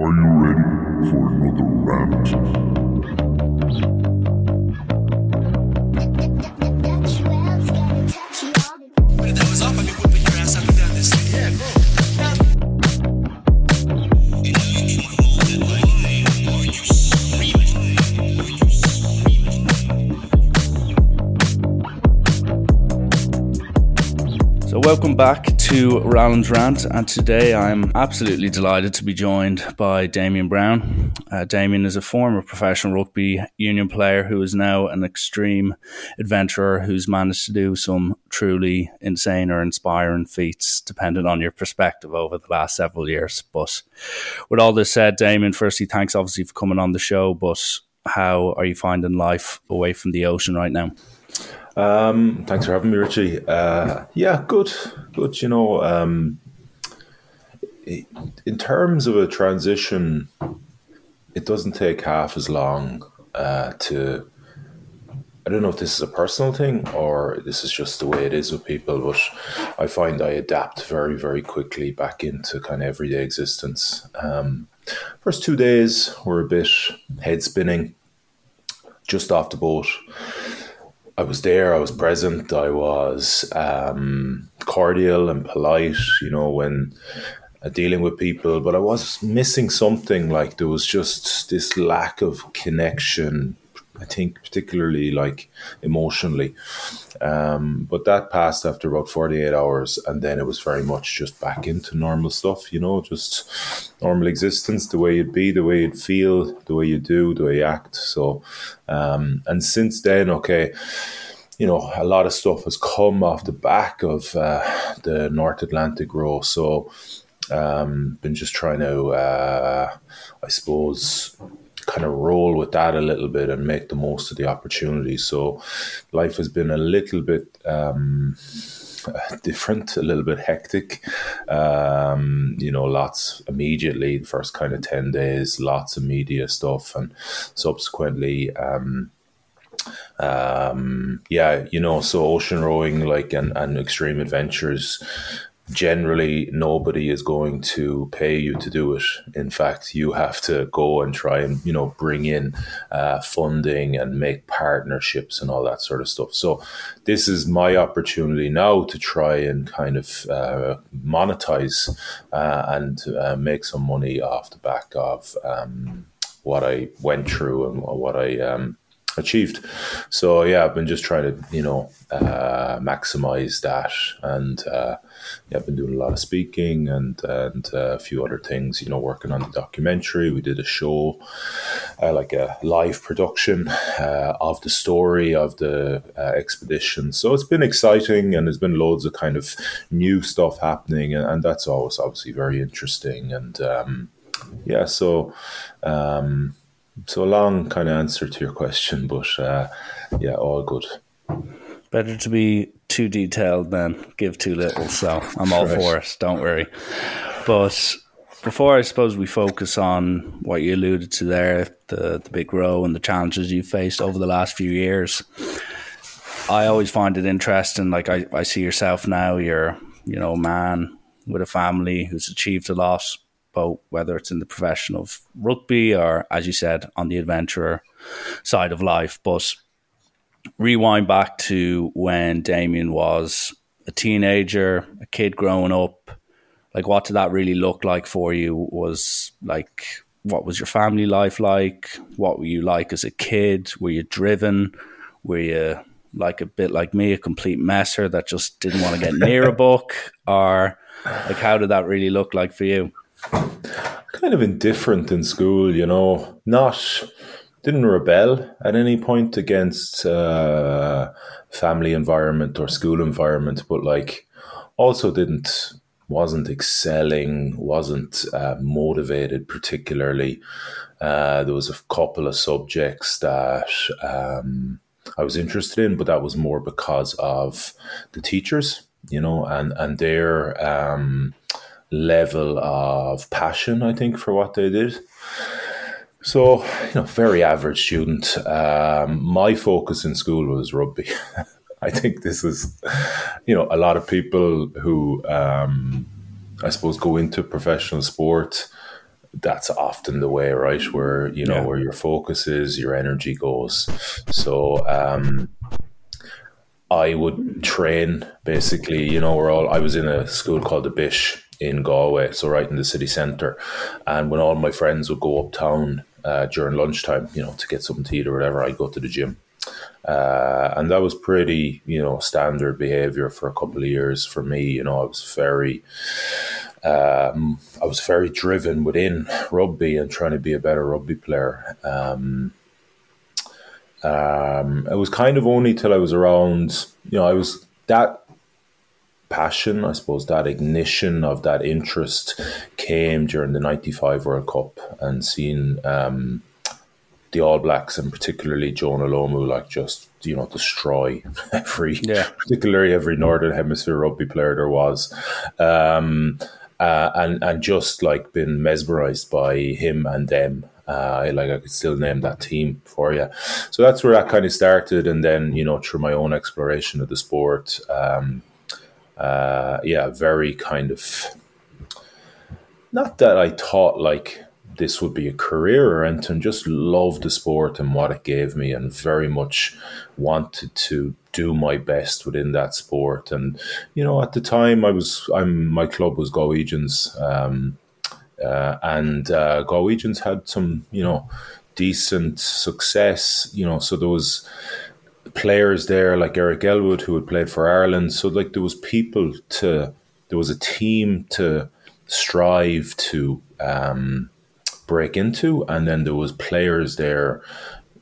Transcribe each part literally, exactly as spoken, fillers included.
Are you ready for another rant? So welcome back to Rollins Rant, and today I'm absolutely delighted to be joined by Damien Brown. Uh, Damien is a former professional rugby union player who is now an extreme adventurer who's managed to do some truly insane or inspiring feats, depending on your perspective, over the last several years. But with all this said, Damien, firstly, thanks obviously for coming on the show, but how are you finding life away from the ocean right now? Um, thanks for having me, Richie. Uh, yeah, good, good. You know, um, in terms of a transition, it doesn't take half as long uh, to, I don't know if this is a personal thing or this is just the way it is with people, but I find I adapt very, very quickly back into kind of everyday existence. Um, first two days were a bit head spinning, just off the boat. I was there, I was present, I was um, cordial and polite, you know, when uh, dealing with people, but I was missing something. Like, there was just this lack of connection, I think, particularly like emotionally. Um, but that passed after about forty-eight hours, and then it was very much just back into normal stuff, you know, just normal existence, the way you'd be, the way you'd feel, the way you do, the way you act. So, um, and since then, okay, you know, a lot of stuff has come off the back of uh, the North Atlantic row. So, um, been just trying to, uh, I suppose, kind of roll with that a little bit and make the most of the opportunity. So life has been a little bit um, different, a little bit hectic. Um, you know, lots immediately, the first kind of ten days, lots of media stuff, and subsequently, um, um, yeah, you know, so ocean rowing, like, and, and extreme adventures, generally nobody is going to pay you to do it. In fact, you have to go and try and, you know, bring in uh, funding and make partnerships and all that sort of stuff. So this is my opportunity now to try and kind of uh, monetize uh, and uh, make some money off the back of um, what I went through and what I um, achieved. So yeah, I've been just trying to, you know, uh, maximize that, and uh, yeah, I've been doing a lot of speaking and and uh, a few other things, you know, working on the documentary. We did a show, uh, like a live production uh, of the story of the uh, expedition. So it's been exciting, and there's been loads of kind of new stuff happening, and, and that's always obviously very interesting. And um, yeah, so um, so a long kind of answer to your question, but uh, yeah, all good. Better to be too detailed than give too little, so I'm all right for it, don't worry. But before, I suppose, we focus on what you alluded to there, the, the big row and the challenges you faced over the last few years, I always find it interesting. Like, I, I see yourself now, you're, you know, a man with a family who's achieved a lot, both whether it's in the profession of rugby or, as you said, on the adventurer side of life. But rewind back to when Damien was a teenager, a kid growing up. Like, what did that really look like for you? Was like, what was your family life like? What were you like as a kid? Were you driven? Were you like a bit like me, a complete messer that just didn't want to get near a book? Or like, how did that really look like for you? Kind of indifferent in school, you know, not, didn't rebel at any point against uh, family environment or school environment, but like also didn't, wasn't excelling, wasn't uh, motivated particularly. Uh, there was a couple of subjects that um, I was interested in, but that was more because of the teachers, you know, and, and their um, level of passion, I think, for what they did. So, you know, very average student. Um, my focus in school was rugby. I think this is, you know, a lot of people who, um, I suppose, go into professional sport that's often the way, right? Where, you know, yeah. where your focus is, your energy goes. So, um, I would train basically, you know, we're all, I was in a school called the Bish in Galway, so right in the city centre. And when all my friends would go uptown uh, during lunchtime, you know, to get something to eat or whatever, I'd go to the gym. Uh, and that was pretty, you know, standard behaviour for a couple of years for me. You know, I was very, um, I was very driven within rugby and trying to be a better rugby player. Um, um, it was kind of only till I was around, you know, I was that passion, I suppose, that ignition of that interest came during the ninety-five World Cup and seeing. Um, The All Blacks and particularly Jonah Lomu, like just, you know, destroy every, yeah. particularly every Northern Hemisphere rugby player there was. Um, uh, and, and just like been mesmerised by him and them. Uh, like I could still name that team for you. So that's where that kind of started. And then, you know, through my own exploration of the sport, um, uh, yeah, very kind of, not that I thought like, this would be a career or anything, just loved the sport and what it gave me and very much wanted to do my best within that sport. And, you know, at the time I was, I'm, my club was Galwegians, um, uh, and uh, Galwegians had some, you know, decent success, you know, so there was players there like Eric Elwood who had played for Ireland. So like there was people to, there was a team to strive to, um, break into, and then there was players there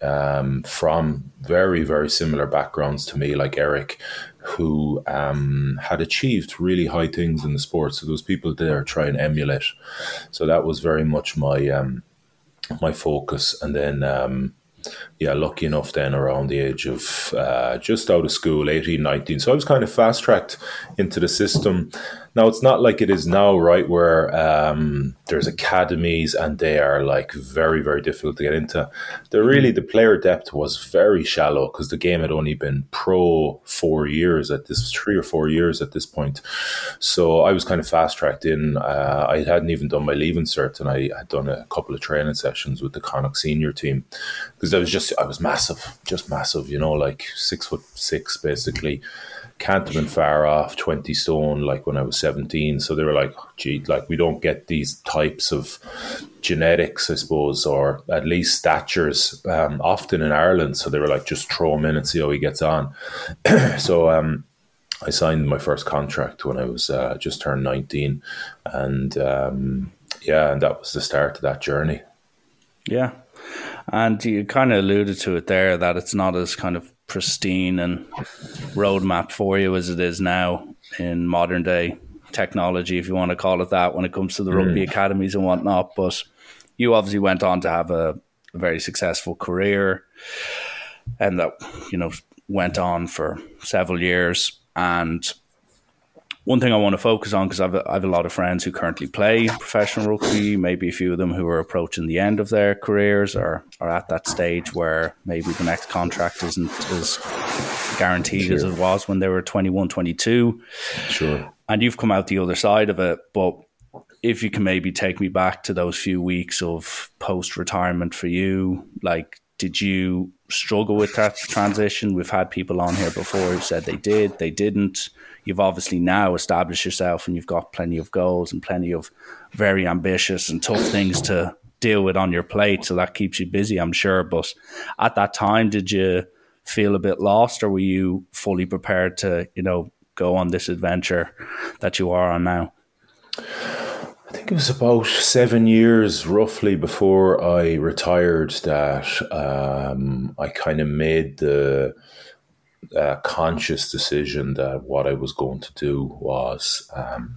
um, from very, very similar backgrounds to me, like Eric, who um, had achieved really high things in the sport. So there was people there trying to emulate. So that was very much my um, my focus. And then, um, yeah, lucky enough then around the age of uh, just out of school, eighteen, nineteen. So I was kind of fast-tracked into the system. Now, it's not like it is now, right, where um, there's academies and they are like very, very difficult to get into. They're really, the player depth was very shallow because the game had only been pro four years at this, three or four years at this point. So I was kind of fast-tracked in. Uh, I hadn't even done my leaving cert and I had done a couple of training sessions with the Connacht senior team because I was just, I was massive, just massive, you know, like six foot six basically. Can't have been far off, twenty stone, like when I was seventeen. So they were like, oh, gee, like we don't get these types of genetics, I suppose, or at least statures um, often in Ireland. So they were like, just throw him in and see how he gets on. so um, I signed my first contract when I was uh, just turned nineteen. And um, yeah, and that was the start of that journey. Yeah. And you kind of alluded to it there that it's not as kind of pristine and roadmap for you as it is now in modern day technology, if you want to call it that, when it comes to the mm. rugby academies and whatnot. But you obviously went on to have a, a very successful career, and that, you know, went on for several years. And one thing I want to focus on, because I've I've a lot of friends who currently play professional rugby, maybe a few of them who are approaching the end of their careers or are at that stage where maybe the next contract isn't as guaranteed sure. as it was when they were twenty-one, twenty-two. Sure. And you've come out the other side of it, but if you can maybe take me back to those few weeks of post-retirement for you, like, did you struggle with that transition? We've had people on here before who said they did, they didn't. You've obviously now established yourself and you've got plenty of goals and plenty of very ambitious and tough things to deal with on your plate. So that keeps you busy, I'm sure. But at that time, did you feel a bit lost, or were you fully prepared to, you know, go on this adventure that you are on now? I think it was about seven years roughly before I retired that um, I kind of made the uh, conscious decision that what I was going to do was um,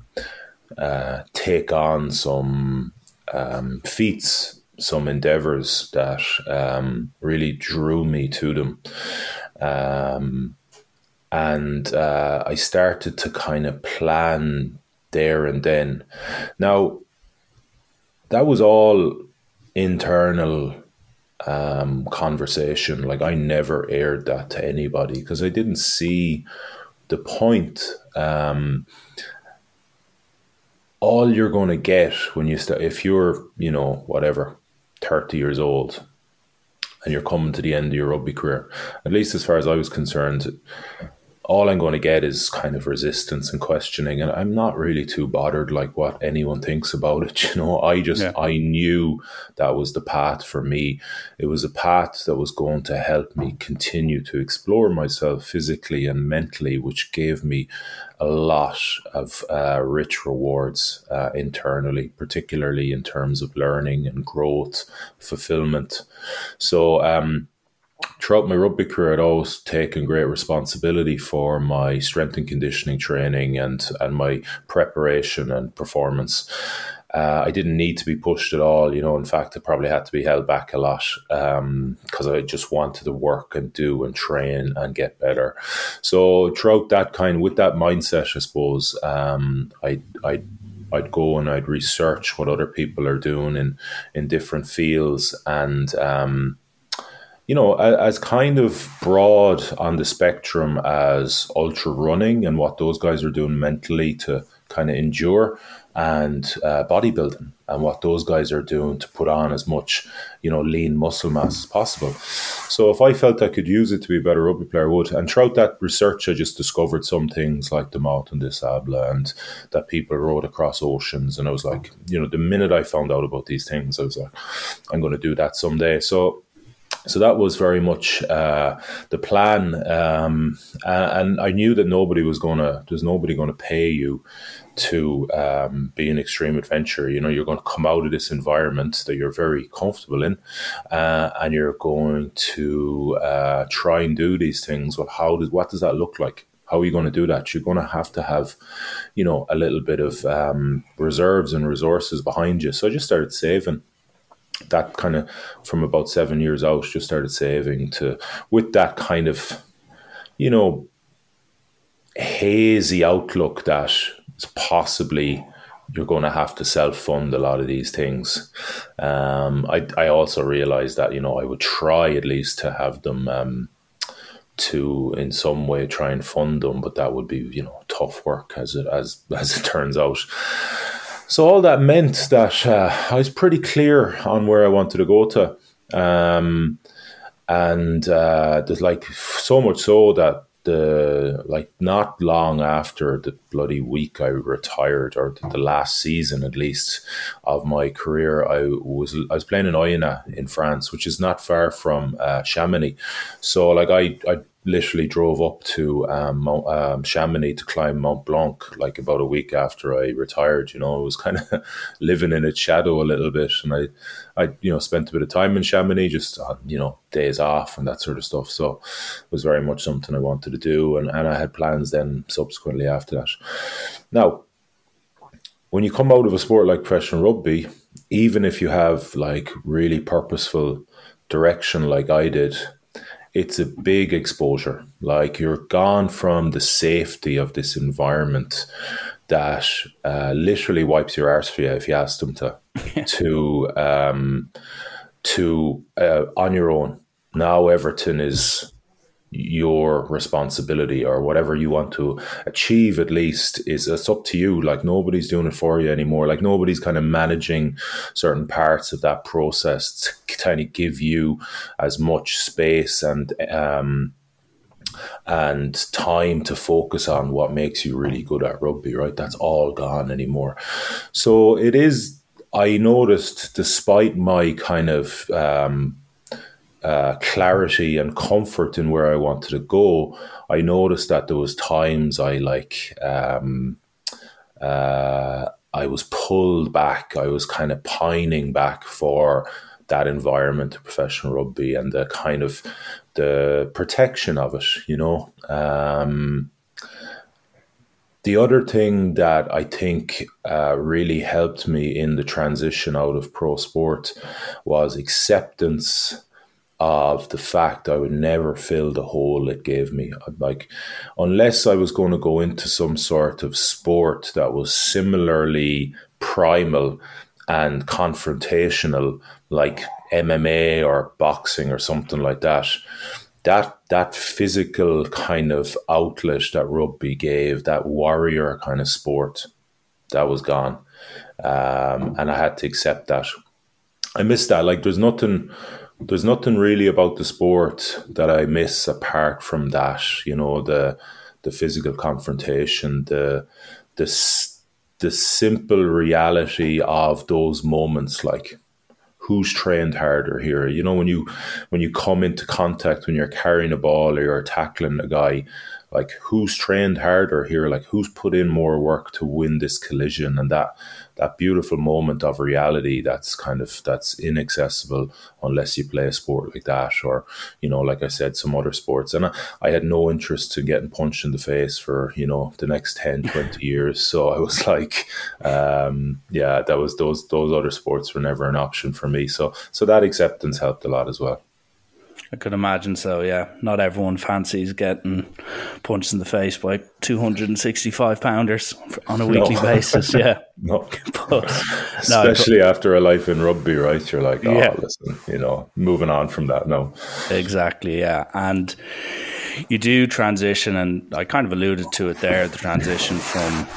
uh, take on some um, feats, some endeavors that um, really drew me to them. Um, and uh, I started to kind of plan there and then. Now, that was all internal um, conversation. Like, I never aired that to anybody because I didn't see the point. Um, all you're going to get when you start, if you're, you know, whatever, thirty years old and you're coming to the end of your rugby career, at least as far as I was concerned, all I'm going to get is kind of resistance and questioning. And I'm not really too bothered, like, what anyone thinks about it. You know, I just, yeah. I knew that was the path for me. It was a path that was going to help me continue to explore myself physically and mentally, which gave me a lot of uh, rich rewards uh, internally, particularly in terms of learning and growth, fulfillment. So, um, throughout my rugby career, I'd always taken great responsibility for my strength and conditioning training and, and my preparation and performance. Uh, I didn't need to be pushed at all. You know, in fact, I probably had to be held back a lot um, because I just wanted to work and do and train and get better. So throughout that kind, with that mindset, I suppose, um, I, I, I'd go and I'd research what other people are doing in, in different fields and, um, you know, as kind of broad on the spectrum as ultra running and what those guys are doing mentally to kind of endure, and uh, bodybuilding and what those guys are doing to put on as much, you know, lean muscle mass as possible. So if I felt I could use it to be a better rugby player, I would. And throughout that research, I just discovered some things like the Marathon des Sables and that people rode across oceans. And I was like, you know, the minute I found out about these things, I was like, I'm going to do that someday. So So that was very much uh, the plan. Um, and I knew that nobody was going to, there's nobody going to pay you to um, be an extreme adventurer. You know, you're going to come out of this environment that you're very comfortable in uh, and you're going to uh, try and do these things. Well, how does, what does that look like? How are you going to do that? You're going to have to have, you know, a little bit of um, reserves and resources behind you. So I just started saving. That kind of, from about seven years out, just started saving to, with that kind of, you know, hazy outlook that possibly you're going to have to self-fund a lot of these things. Um, I, I also realized that, you know, I would try at least to have them, um, to in some way try and fund them, but that would be, you know, tough work as it, as, as it turns out. So all that meant that uh, I was pretty clear on where I wanted to go to. Um, and uh, there's like so much so that the like not long after the bloody week I retired, or the, the last season at least of my career, I was I was playing in Oyonna in France, which is not far from uh, Chamonix. So like I I literally drove up to um, Mount, um, Chamonix to climb Mont Blanc like about a week after I retired. You know, I was kind of living in its shadow a little bit, and I, I you know spent a bit of time in Chamonix, just on, you know days off and that sort of stuff. So it was very much something I wanted to do, and, and I had plans then subsequently after that. Now, when you come out of a sport like professional rugby, even if you have like really purposeful direction like I did, it's a big exposure. Like you're gone from the safety of this environment that uh, literally wipes your arse for you if you ask them to, to, um, to uh, on your own. Now Everton is your responsibility, or whatever you want to achieve at least is, it's up to you. Like nobody's doing it for you anymore. Like nobody's kind of managing certain parts of that process to kind of give you as much space and um and time to focus on what makes you really good at rugby, right? That's all gone anymore. So it is, I noticed, despite my kind of um Uh, clarity and comfort in where I wanted to go, I noticed that there was times I like um, uh, I was pulled back. I was kind of pining back for that environment of professional rugby and the kind of the protection of it, you know. Um, the other thing that I think uh, really helped me in the transition out of pro sport was acceptance of the fact I would never fill the hole it gave me. Like, unless I was going to go into some sort of sport that was similarly primal and confrontational, like M M A or boxing or something like that, that that physical kind of outlet that rugby gave, that warrior kind of sport, that was gone. Um, and I had to accept that. I miss that. Like, there's nothing, there's nothing really about the sport that I miss apart from that. You know, the the physical confrontation, the the the simple reality of those moments, like, who's trained harder here? You know, when you when you come into contact, when you're carrying a ball or you're tackling a guy, like, who's trained harder here? Like, who's put in more work to win this collision? And that that beautiful moment of reality, that's kind of, that's inaccessible unless you play a sport like that, or, you know, like I said, some other sports. And I, I had no interest in getting punched in the face for, you know, the next ten, twenty years. So I was like, um, yeah, that was, those those other sports were never an option for me. So so that acceptance helped a lot as well. I could imagine so, yeah. Not everyone fancies getting punched in the face by two hundred sixty-five pounders on a weekly no. basis, yeah. no. But, Especially no, after a life in rugby, right? You're like, oh, yeah. listen, you know, moving on from that now. Exactly, yeah. And you do transition, and I kind of alluded to it there, the transition from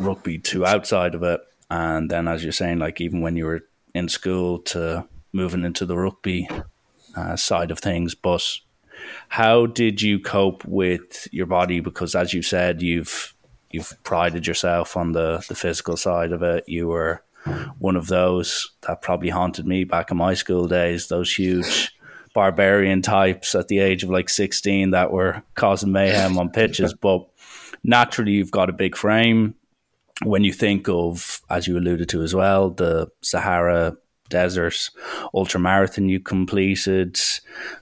rugby to outside of it. And then, as you're saying, like, even when you were in school to moving into the rugby Uh, side of things. But how did you cope with your body? Because, as you said, you've you've prided yourself on the, the physical side of it. You were one of those that probably haunted me back in my school days, those huge barbarian types at the age of like sixteen that were causing mayhem on pitches. But naturally, you've got a big frame. When you think of, as you alluded to as well, the Sahara Desert ultramarathon you completed,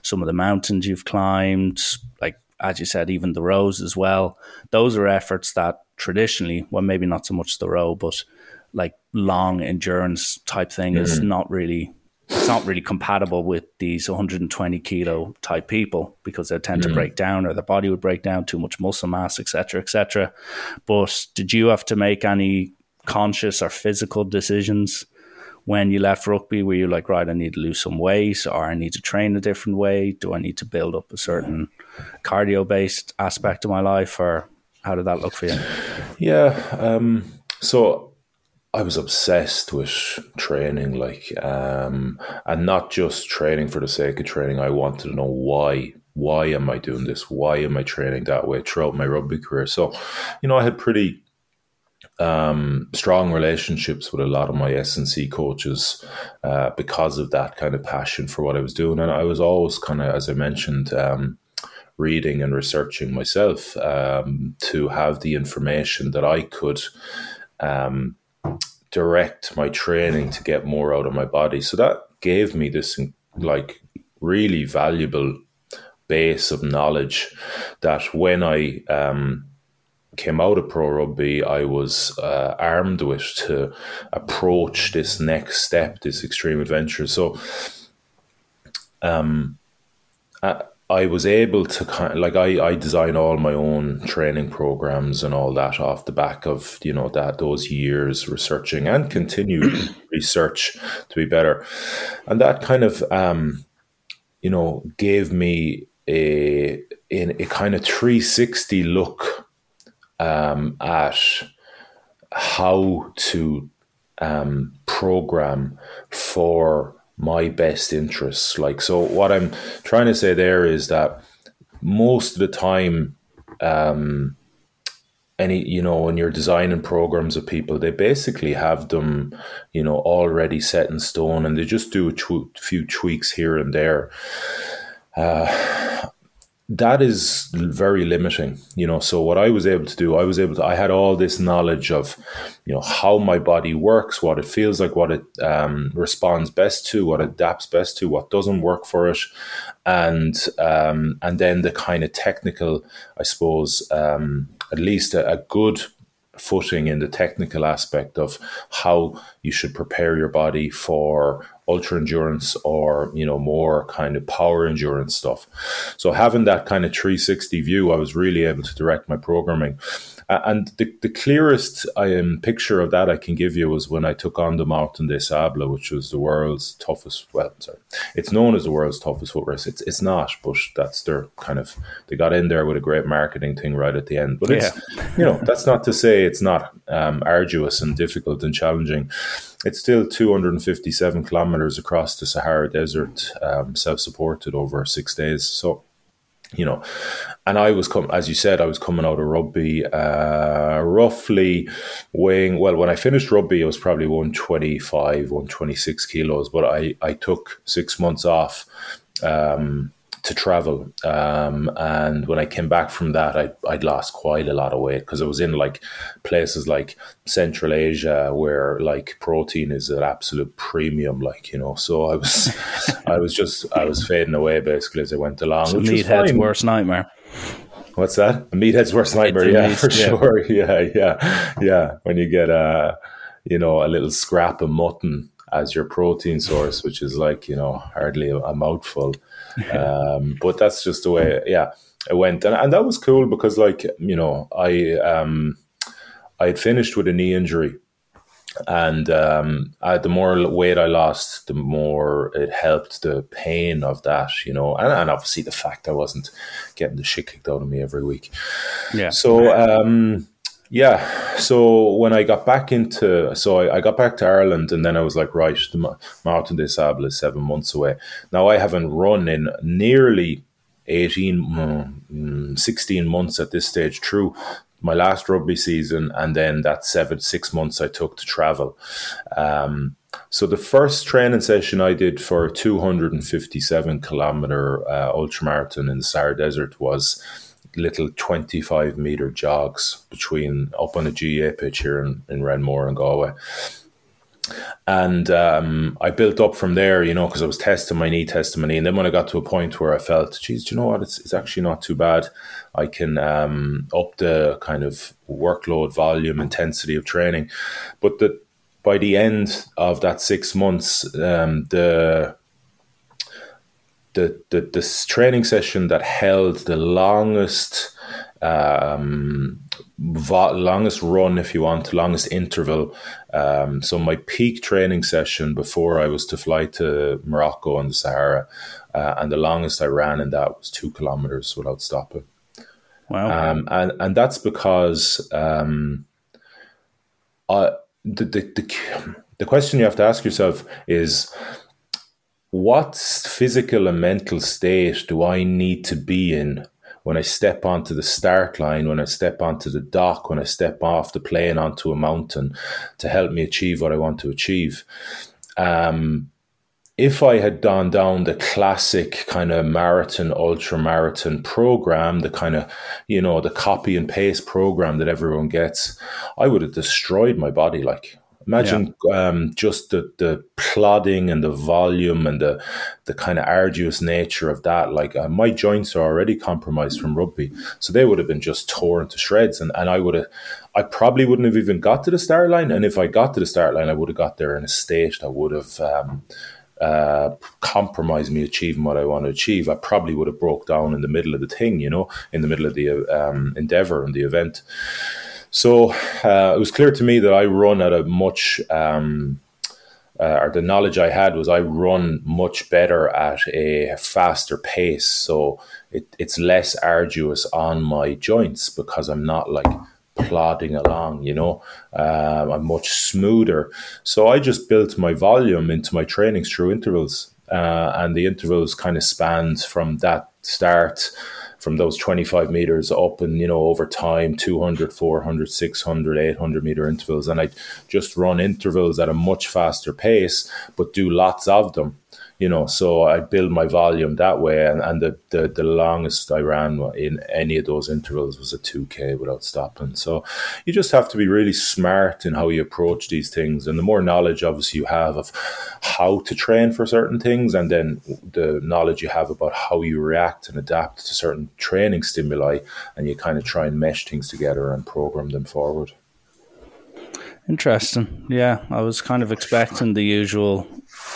some of the mountains you've climbed, like, as you said, even the rows as well. Those are efforts that traditionally, well, maybe not so much the row, but like long endurance type thing mm-hmm. is not really, it's not really compatible with these one hundred twenty kilo type people, because they tend mm-hmm. to break down, or their body would break down, too much muscle mass, et cetera, et cetera. But did you have to make any conscious or physical decisions when you left rugby? Were you like, right, I need to lose some weight, or I need to train a different way? Do I need to build up a certain cardio-based aspect of my life? Or how did that look for you? Yeah. Um, so I was obsessed with training, like, um, and not just training for the sake of training. I wanted to know why. Why am I doing this? Why am I training that way throughout my rugby career? So, you know, I had pretty... Um, strong relationships with a lot of my S and C coaches uh, because of that kind of passion for what I was doing. And I was always kind of, as I mentioned, um, reading and researching myself um, to have the information that I could um, direct my training to get more out of my body. So that gave me this like really valuable base of knowledge that when I um came out of pro rugby, I was uh, armed with to approach this next step, this extreme adventure. So um, I, I was able to kind of, like, I, I designed all my own training programs and all that off the back of, you know, that those years researching and continued research to be better. And that kind of, um, you know, gave me a, in a kind of three sixty look Um, at how to um, program for my best interests. Like, so what I'm trying to say there is that most of the time, um, any, you know, when you're designing programs of people, they basically have them, you know, already set in stone, and they just do a tw- few tweaks here and there. Uh, That is very limiting, you know. So what I was able to do, I was able to, I had all this knowledge of, you know, how my body works, what it feels like, what it um, responds best to, what adapts best to, what doesn't work for it. And, um, and then the kind of technical, I suppose, um, at least a, a good footing in the technical aspect of how you should prepare your body for ultra endurance or, you know, more kind of power endurance stuff. So having that kind of three sixty view, I was really able to direct my programming. And the, the clearest um, picture of that I can give you was when I took on the Marathon des Sables, which was the world's toughest, well, sorry, it's known as the world's toughest foot race. It's it's not, but that's their kind of, they got in there with a great marketing thing right at the end. But it's, yeah. you know, that's not to say it's not um, arduous and difficult and challenging. It's still two hundred fifty-seven kilometers across the Sahara Desert, um, self-supported over six days. So, you know, and I was coming, as you said, I was coming out of rugby, uh, roughly weighing, well, when I finished rugby, it was probably one twenty-five, one twenty-six kilos, but I, I took six months off, um, to travel. Um, and when I came back from that, I, I'd lost quite a lot of weight because I was in like places like Central Asia where like protein is an absolute premium, like, you know, so I was, I was just, I was fading away basically as I went along. So meathead's worst nightmare. What's that? A meathead's worst nightmare. Yeah, least, for yeah. sure. Yeah. Yeah. Yeah. When you get, uh, you know, a little scrap of mutton as your protein source, which is like, you know, hardly a, a mouthful. um, but that's just the way, yeah, it went. And, and that was cool because, like, you know, I, um, I had finished with a knee injury, and um, I, the more weight I lost, the more it helped the pain of that, you know, and, and obviously the fact I wasn't getting the shit kicked out of me every week. Yeah. So, um, yeah, so when I got back into, so I, I got back to Ireland, and then I was like, right, the Marathon des Sables is seven months away. Now I haven't run in nearly eighteen, sixteen months at this stage through my last rugby season, and then that seven, six months I took to travel. Um, so the first training session I did for a two hundred fifty-seven kilometer uh, ultramarathon in the Sahara Desert was little twenty-five meter jogs between up on a G A pitch here in, in Renmore and Galway. And um, I built up from there, you know, because I was testing my knee, testing my knee. And then when I got to a point where I felt, geez, do you know what? It's, it's actually not too bad. I can um, up the kind of workload, volume, intensity of training. But the, by the end of that six months, um, the... The, the this training session that held the longest um, vo- longest run, if you want, longest interval. Um, so my peak training session before I was to fly to Morocco and the Sahara, uh, and the longest I ran in that was two kilometers without stopping. Wow! Um, and and that's because um, I, the, the the the question you have to ask yourself is, what physical and mental state do I need to be in when I step onto the start line, when I step onto the dock, when I step off the plane onto a mountain to help me achieve what I want to achieve? Um, if I had gone down the classic kind of marathon, ultra marathon program, the kind of, you know, the copy and paste program that everyone gets, I would have destroyed my body. Like, Imagine yeah. um, just the, the plodding and the volume and the the kind of arduous nature of that. Like uh, my joints are already compromised from rugby, so they would have been just torn to shreds. And, and I would have, I probably wouldn't have even got to the start line. And if I got to the start line, I would have got there in a state that would have um, uh, compromised me achieving what I want to achieve. I probably would have broke down in the middle of the thing, you know, in the middle of the um, endeavor and the event. So uh, it was clear to me that I run at a much, um, uh, or the knowledge I had was I run much better at a faster pace. So it, it's less arduous on my joints because I'm not like plodding along, you know, um, I'm much smoother. So I just built my volume into my trainings through intervals. Uh, and the intervals kind of spanned from that start, from those twenty-five meters up and, you know, over time, two hundred, four hundred, six hundred, eight hundred meter intervals. And I just run intervals at a much faster pace, but do lots of them, you know, so I build my volume that way. And, and the, the, the longest I ran in any of those intervals was a two K without stopping. So you just have to be really smart in how you approach these things. And the more knowledge, obviously, you have of how to train for certain things, and then the knowledge you have about how you react and adapt to certain training stimuli, and you kind of try and mesh things together and program them forward. Interesting. Yeah, I was kind of expecting the usual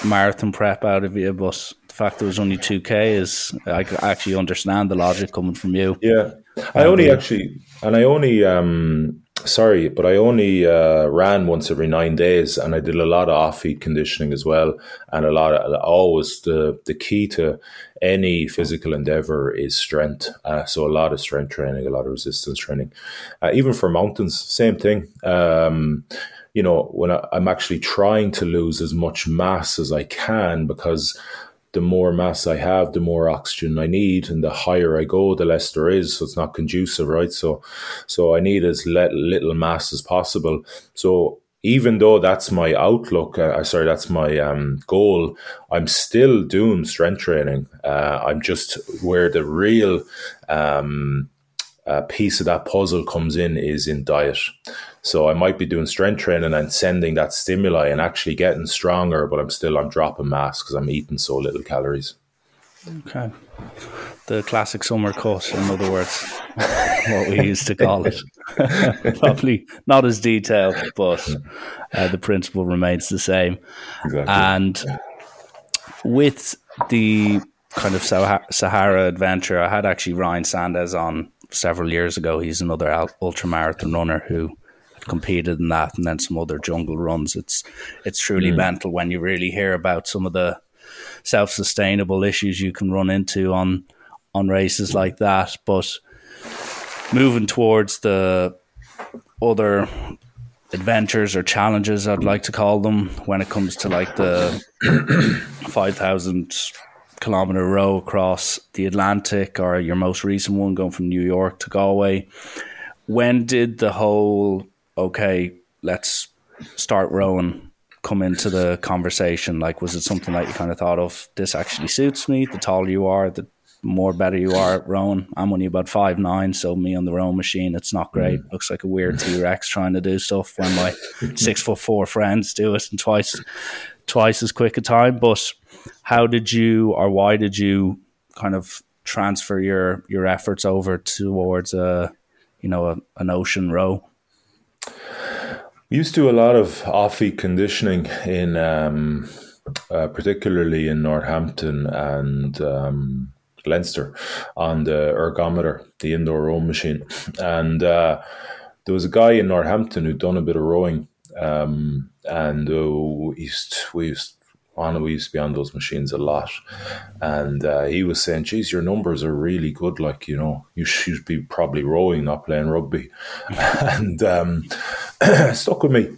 marathon prep out of you, but the fact that it was only two K is, I actually understand the logic coming from you. Yeah, I only um, actually, and I only, um, sorry, but I only uh, ran once every nine days, and I did a lot of off-heat conditioning as well, and a lot of, always the, the key to any physical endeavor is strength. Uh, so a lot of strength training, a lot of resistance training. Uh, even for mountains, same thing. Um, you know, when I, I'm actually trying to lose as much mass as I can, because the more mass I have, the more oxygen I need, and the higher I go, the less there is. So it's not conducive, right? So, so I need as le- little mass as possible. So even though that's my outlook, uh, sorry, that's my um, goal, I'm still doing strength training. Uh, I'm just where the real um, uh, piece of that puzzle comes in is in diet. So I might be doing strength training and sending that stimuli and actually getting stronger, but I'm still, I'm dropping mass because I'm eating so little calories. Okay. The classic summer cut, in other words, what we used to call it. Probably not as detailed, but uh, the principle remains the same. Exactly. And with the kind of Sahara adventure, I had actually Ryan Sanders on several years ago. He's another ultramarathon runner who competed in that, and then some other jungle runs. It's it's truly mm. mental when you really hear about some of the self-sustainable issues you can run into on on races like that. But moving towards the other adventures or challenges, I'd like to call them, when it comes to like the five thousand kilometer row across the Atlantic, or your most recent one going from New York to Galway, when did the whole okay, let's start rowing come into the conversation? Like, was it something that you kind of thought of, this actually suits me, the taller you are, the more better you are at rowing? I'm only about five nine, so me on the rowing machine, it's not great. Mm. Looks like a weird T-Rex trying to do stuff when my six foot four friends do it in twice twice as quick a time. But how did you, or why did you kind of transfer your your efforts over towards a, you know, a, an ocean row? Used to a lot of off-heat conditioning in, um, uh, particularly in Northampton and um, Leinster, on the ergometer, the indoor rowing machine. And uh, there was a guy in Northampton who'd done a bit of rowing, um, and uh, we used to, we used on we used to be on those machines a lot. And uh, he was saying, geez, your numbers are really good. Like, you know, you should be probably rowing, not playing rugby. And um, stuck with me.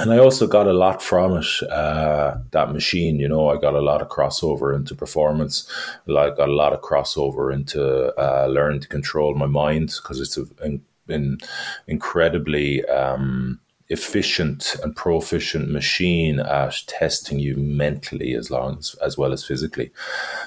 And I also got a lot from it, uh, that machine. You know, I got a lot of crossover into performance. I got a lot of crossover into uh, learning to control my mind, because it's an in, incredibly... Um, efficient and proficient machine at testing you mentally as long as, as well as physically,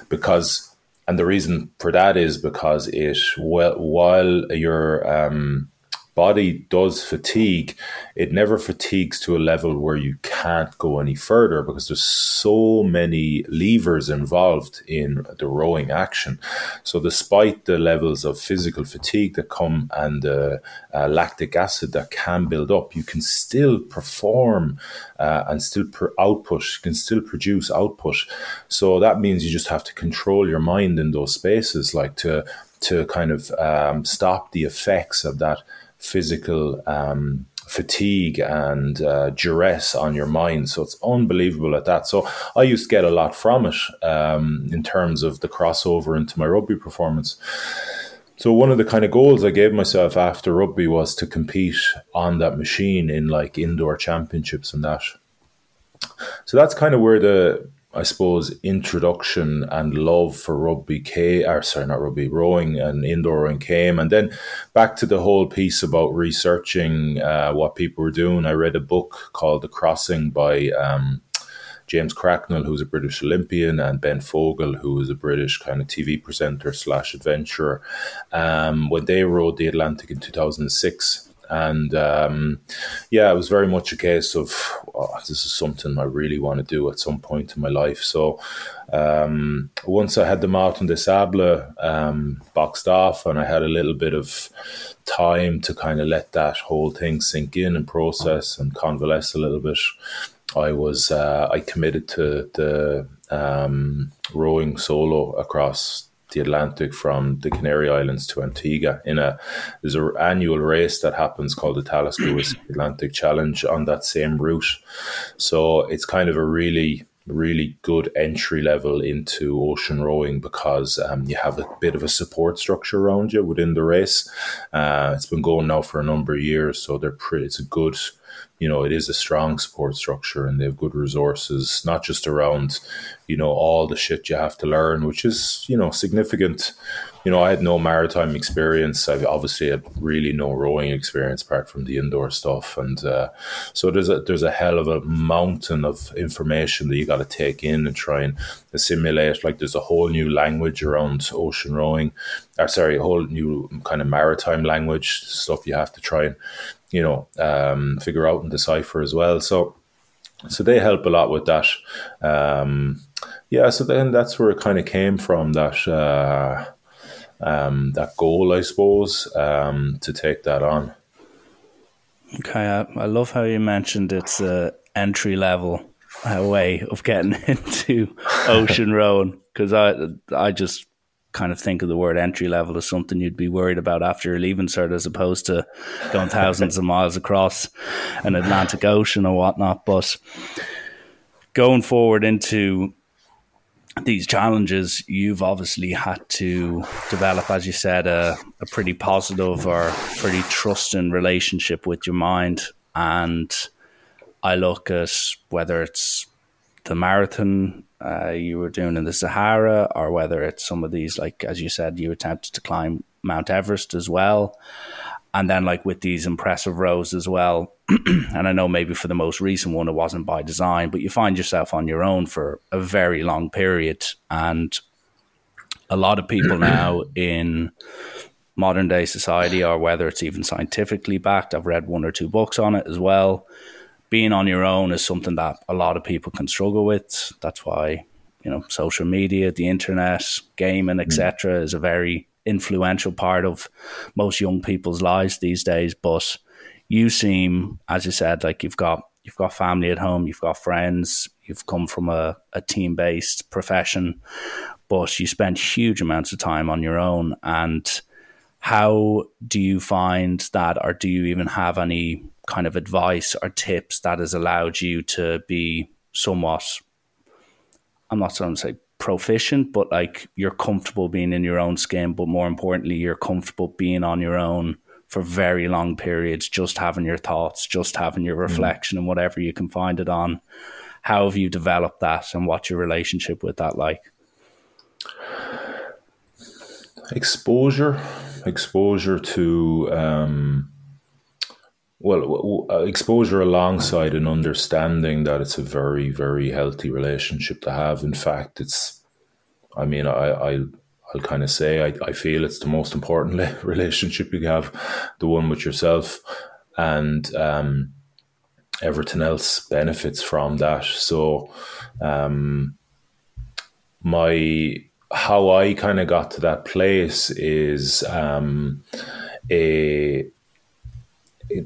because, and the reason for that is because it, well, while your um, body does fatigue, it never fatigues to a level where you can't go any further, because there's so many levers involved in the rowing action. So despite the levels of physical fatigue that come and the uh, uh, lactic acid that can build up, you can still perform uh, and still per- output, you can still produce output. So that means you just have to control your mind in those spaces, like to, to kind of um, stop the effects of that physical um, fatigue and uh, duress on your mind. So it's unbelievable at that. So I used to get a lot from it um, in terms of the crossover into my rugby performance. So one of the kind of goals I gave myself after rugby was to compete on that machine in like indoor championships and that. So that's kind of where the, I suppose, introduction and love for rugby came, or sorry, not rugby, rowing and indoor rowing came. And then back to the whole piece about researching uh, what people were doing. I read a book called The Crossing by um, James Cracknell, who's a British Olympian, and Ben Fogel, who is a British kind of T V presenter slash adventurer, um, when they rode the Atlantic in two thousand six. And um, yeah, it was very much a case of, oh, this is something I really want to do at some point in my life. So um, once I had the Marathon des Sables um, boxed off, and I had a little bit of time to kind of let that whole thing sink in and process and convalesce a little bit, I was uh, I committed to the um, rowing solo across the Atlantic from the Canary Islands to Antigua. In a there's an annual race that happens called the Tallaght Atlantic Challenge on that same route. So it's kind of a really, really good entry level into ocean rowing, because um, you have a bit of a support structure around you within the race. Uh, it's been going now for a number of years, so they're pretty, it's a good, you know, it is a strong support structure, and they have good resources, not just around, you know, all the shit you have to learn, which is, you know, significant. You know, I had no maritime experience. I've obviously had really no rowing experience apart from the indoor stuff. And uh, so there's a, there's a hell of a mountain of information that you got to take in and try and assimilate. Like, there's a whole new language around ocean rowing, or sorry, a whole new kind of maritime language, stuff you have to try and, you know, um, figure out and decipher as well. So, so they help a lot with that. Um, yeah. So then that's where it kind of came from, that, uh, um, that goal, I suppose, um, to take that on. Okay. I, I love how you mentioned it's a entry level uh, way of getting into ocean rowing. Cause I, I just kind of think of the word entry level as something you'd be worried about after you're leaving cert, as opposed to going thousands of miles across an Atlantic Ocean or whatnot. But going forward into these challenges, you've obviously had to develop, as you said, a, a pretty positive or pretty trusting relationship with your mind. And I look at whether it's the marathon Uh, you were doing in the Sahara, or whether it's some of these, like, as you said, you attempted to climb Mount Everest as well. And then, like, with these impressive rows as well. And I know maybe for the most recent one, it wasn't by design, but you find yourself on your own for a very long period. And a lot of people now in modern day society, or whether it's even scientifically backed, I've read one or two books on it as well. Being on your own is something that a lot of people can struggle with. That's why, you know, social media, the internet, gaming, et cetera, is a very influential part of most young people's lives these days. But you seem, as you said, like you've got you've got family at home, you've got friends, you've come from a, a team-based profession, but you spend huge amounts of time on your own. And how do you find that, or do you even have any kind of advice or tips that has allowed you to be somewhat, I'm not going to say proficient, but like you're comfortable being in your own skin, but more importantly, you're comfortable being on your own for very long periods, just having your thoughts, just having your reflection mm. and whatever you can find it on. How have you developed that, and what's your relationship with that like? Exposure, exposure to, um, Well, exposure alongside an understanding that it's a very, very healthy relationship to have. In fact, it's, I mean, I, I, I'll kind of say, I, I feel it's the most important relationship you have, the one with yourself, and um, everything else benefits from that. So um, my, how I kind of got to that place is um, a,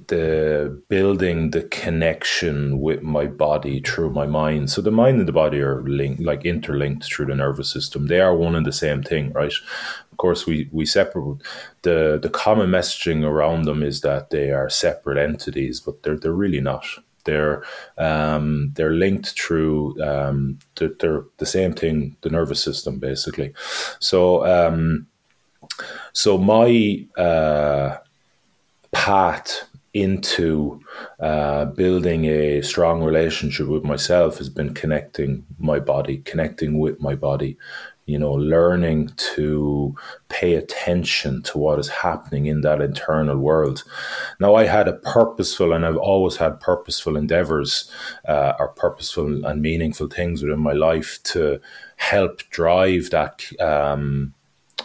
the building the connection with my body through my mind. So the mind and the body are linked, like interlinked through the nervous system. They are one and the same thing, right? Of course, we we separate. the The common messaging around them is that they are separate entities, but they're they're really not. They're um, they're linked through um, they're, they're the same thing, the nervous system, basically. So um, so my uh, path into uh, building a strong relationship with myself has been connecting my body, connecting with my body, you know, learning to pay attention to what is happening in that internal world. Now, I had a purposeful, and I've always had purposeful endeavors uh, or purposeful and meaningful things within my life to help drive that um,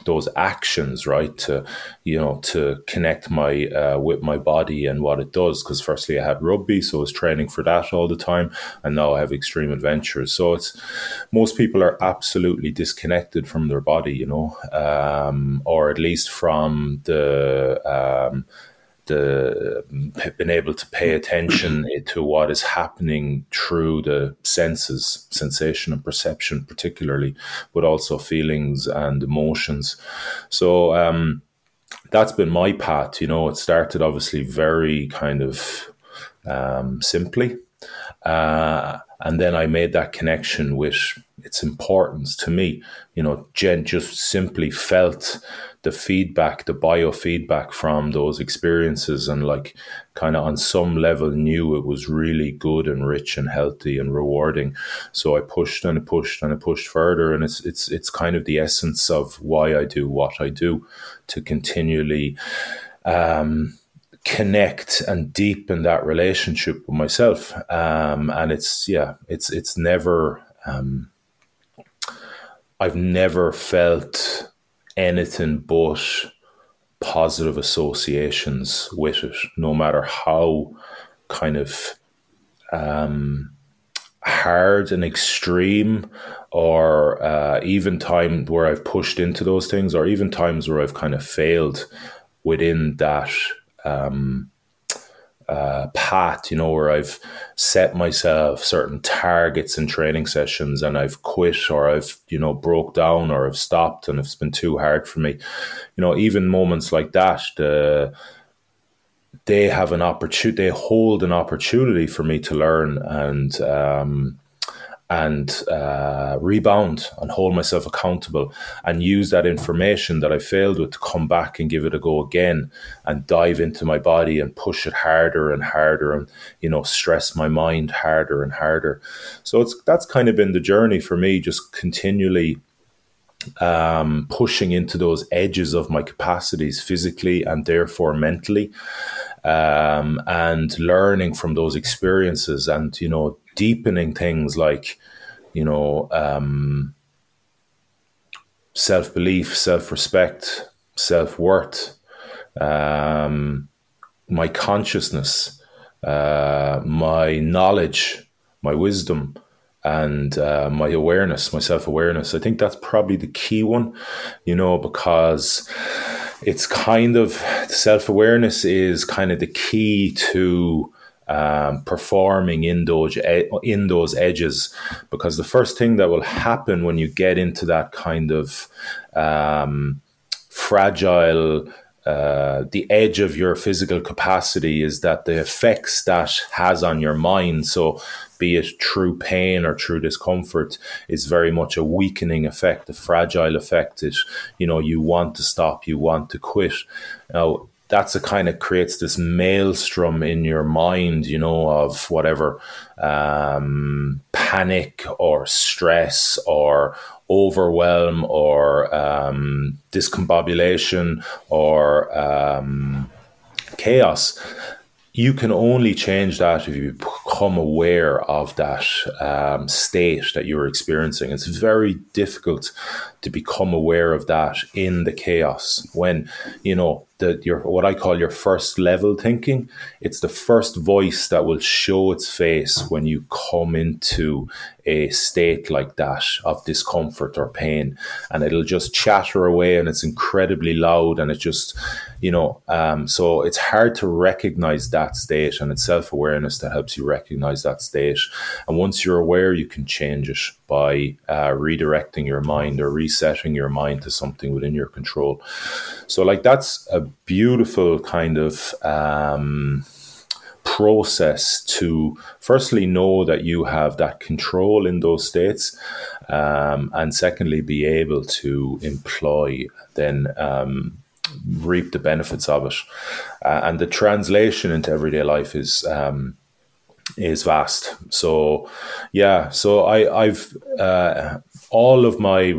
those actions, right, to, you know, to connect my uh, with my body and what it does. Because firstly, I had rugby, so I was training for that all the time, and now I have extreme adventures. So it's, most people are absolutely disconnected from their body, you know, um, or at least from the um, the being able to pay attention to what is happening through the senses, sensation and perception particularly, but also feelings and emotions. So um, that's been my path. You know, it started obviously very kind of um, simply. Uh, and then I made that connection with its importance to me. You know, Jen just simply felt the feedback, the biofeedback from those experiences, and like kind of on some level knew it was really good and rich and healthy and rewarding. So I pushed and I pushed and I pushed further, and it's it's it's kind of the essence of why I do what I do, to continually um connect and deepen that relationship with myself. Um and it's yeah, it's it's never um I've never felt anything but positive associations with it, no matter how kind of um, hard and extreme, or uh, even time where I've pushed into those things, or even times where I've kind of failed within that um, uh, path, you know, where I've set myself certain targets in training sessions and I've quit, or I've, you know, broke down, or I've stopped and it's been too hard for me. You know, even moments like that, the, they have an opportunity, they hold an opportunity for me to learn and, um, and uh, rebound and hold myself accountable and use that information that I failed with to come back and give it a go again and dive into my body and push it harder and harder and, you know, stress my mind harder and harder. So it's that's kind of been the journey for me, just continually um, pushing into those edges of my capacities physically and therefore mentally, um, and learning from those experiences and, you know, deepening things like, you know, um, self-belief, self-respect, self-worth, um, my consciousness, uh, my knowledge, my wisdom, and uh, my awareness, my self-awareness. I think that's probably the key one, you know, because it's kind of, self-awareness is kind of the key to Um, performing in those, in those edges, because the first thing that will happen when you get into that kind of um, fragile, uh, the edge of your physical capacity, is that the effects that has on your mind, so be it through pain or through discomfort, is very much a weakening effect, a fragile effect. It, you know, you want to stop, you want to quit. Now, that's a kind of creates this maelstrom in your mind, you know, of whatever um, panic or stress or overwhelm or um, discombobulation or um, chaos. You can only change that if you become aware of that um, state that you're experiencing. It's very difficult to become aware of that in the chaos. When, you know, the, your, what I call your first level thinking, it's the first voice that will show its face when you come into a state like that of discomfort or pain, and it'll just chatter away, and it's incredibly loud, and it just, you know, um, so it's hard to recognize that state, and it's self-awareness that helps you recognize that state. And once you're aware, you can change it by uh, redirecting your mind or resetting your mind to something within your control. So like that's a beautiful kind of um, process to firstly know that you have that control in those states, um, and secondly be able to employ then um, reap the benefits of it. Uh, and the translation into everyday life is um, is vast. So yeah, so I, I've uh, all of my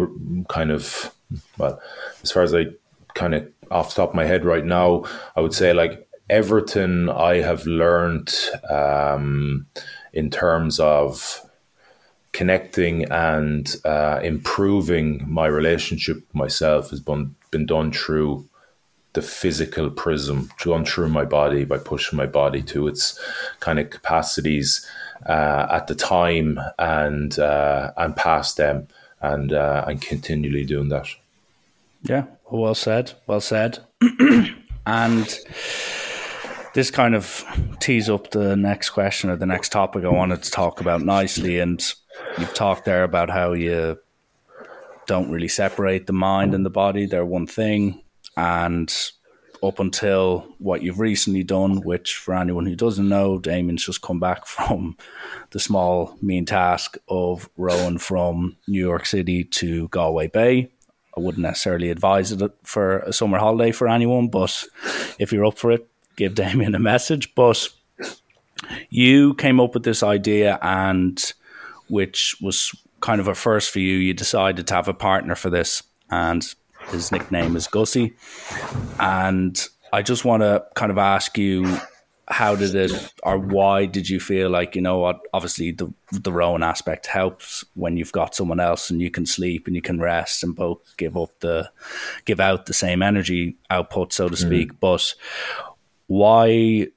kind of, well, as far as I kind of off the top of my head right now, I would say like everything I have learned um, in terms of connecting and uh, improving my relationship with myself has been, been done through the physical prism, gone through my body by pushing my body to its kind of capacities uh, at the time and uh, and past them, and uh, and continually doing that. Yeah, well said, well said. And this kind of tees up the next question or the next topic I wanted to talk about nicely. And you've talked there about how you don't really separate the mind and the body. They're one thing. And up until what you've recently done, which for anyone who doesn't know, Damien's just come back from the small, mean task of rowing from New York City to Galway Bay. I wouldn't necessarily advise it for a summer holiday for anyone, but if you're up for it, give Damien a message. But you came up with this idea, and which was kind of a first for you. You decided to have a partner for this, and his nickname is Gussie. And I just want to kind of ask you, how did it, or why did you feel like, you know what, obviously the the rowing aspect helps when you've got someone else and you can sleep and you can rest and both give up the, give out the same energy output, so to speak. Mm. But why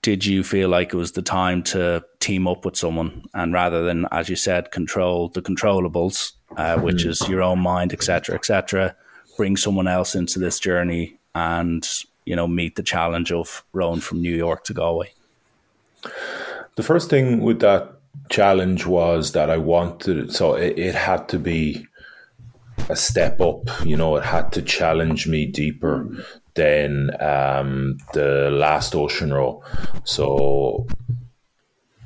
did you feel like it was the time to team up with someone, and rather than, as you said, control the controllables, uh, which mm. is your own mind, et cetera, et cetera, bring someone else into this journey and, you know, meet the challenge of rowing from New York to Galway? The first thing with that challenge was that I wanted, so it, it had to be a step up, you know, it had to challenge me deeper than um, the last ocean row. So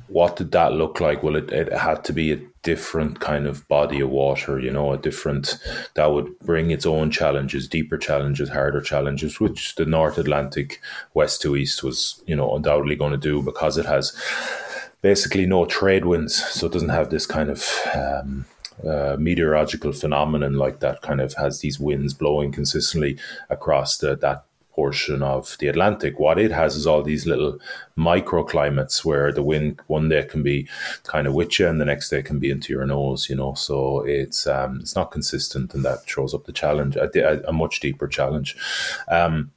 what did that look like? Well, it, it had to be a different kind of body of water, you know, a different, that would bring its own challenges, deeper challenges, harder challenges, which the North Atlantic west to east was, you know, undoubtedly going to do, because it has basically no trade winds. So it doesn't have this kind of um, uh, meteorological phenomenon like that, kind of has these winds blowing consistently across the, that portion of the Atlantic. What it has is all these little microclimates where the wind one day can be kind of with you and the next day can be into your nose, you know. So it's um, it's not consistent, and that throws up the challenge, a, a much deeper challenge. Um,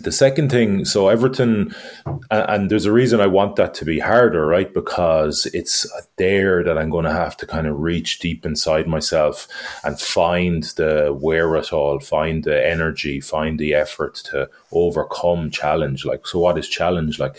the second thing, so Everton, and, and there's a reason I want that to be harder, right? Because it's there that I'm going to have to kind of reach deep inside myself and find the wherewithal, find the energy, find the effort to overcome challenge. Like, so what is challenge? Like,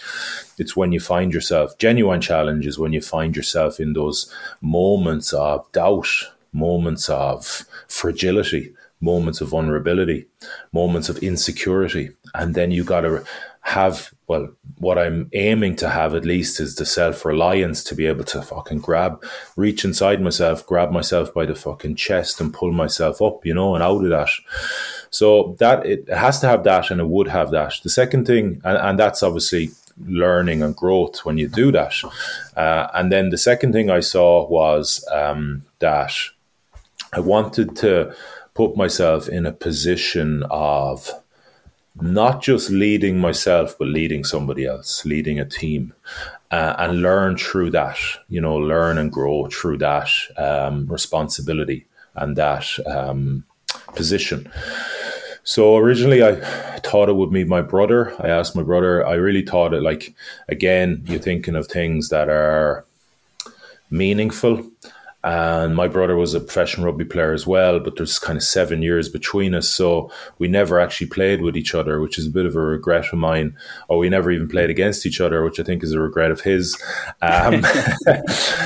it's when you find yourself, genuine challenge is when you find yourself in those moments of doubt, moments of fragility, moments of vulnerability, moments of insecurity. And then you got to have, well, what I'm aiming to have at least is the self-reliance to be able to fucking grab, reach inside myself, grab myself by the fucking chest and pull myself up, you know, and out of that. So that, it has to have that, and it would have that. The second thing, and, and that's obviously learning and growth when you do that. Uh, and then the second thing I saw was um, that I wanted to put myself in a position of not just leading myself, but leading somebody else, leading a team, uh, and learn through that, you know, learn and grow through that um, responsibility and that um, position. So originally I thought it would be my brother. I asked my brother, I really thought it, like, again, you're thinking of things that are meaningful. And my brother was a professional rugby player as well, but there's kind of seven years between us. So we never actually played with each other, which is a bit of a regret of mine. Or we never even played against each other, which I think is a regret of his. Um,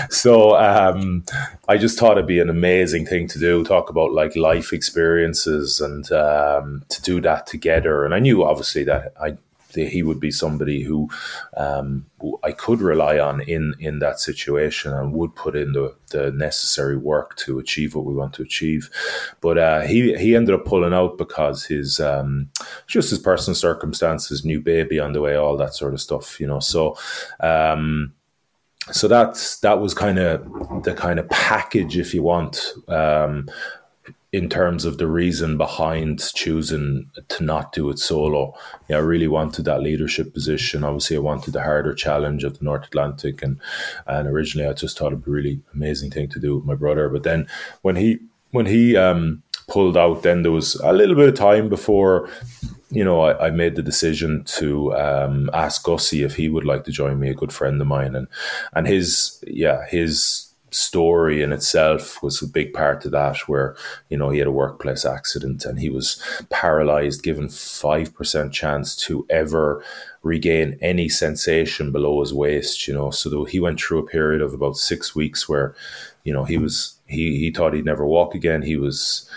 so um, I just thought it'd be an amazing thing to do, talk about like life experiences and um, to do that together. And I knew obviously that I he would be somebody who, um, who I could rely on in, in that situation and would put in the, the necessary work to achieve what we want to achieve. But uh, he he ended up pulling out because his um, just his personal circumstances, new baby on the way, all that sort of stuff, you know. So um, so that's that was kind of the kind of package, if you want. Um, in terms of the reason behind choosing to not do it solo. Yeah, I really wanted that leadership position. Obviously, I wanted the harder challenge of the North Atlantic. And, and originally, I just thought it'd be a really amazing thing to do with my brother. But then when he when he um, pulled out, then there was a little bit of time before, you know, I, I made the decision to um, ask Gussie if he would like to join me, a good friend of mine. And, and his, yeah, his... story in itself was a big part of that, where, you know, he had a workplace accident and he was paralyzed, given five percent chance to ever regain any sensation below his waist, you know. So he went through a period of about six weeks where, you know, he was, he, he thought he'd never walk again. He was,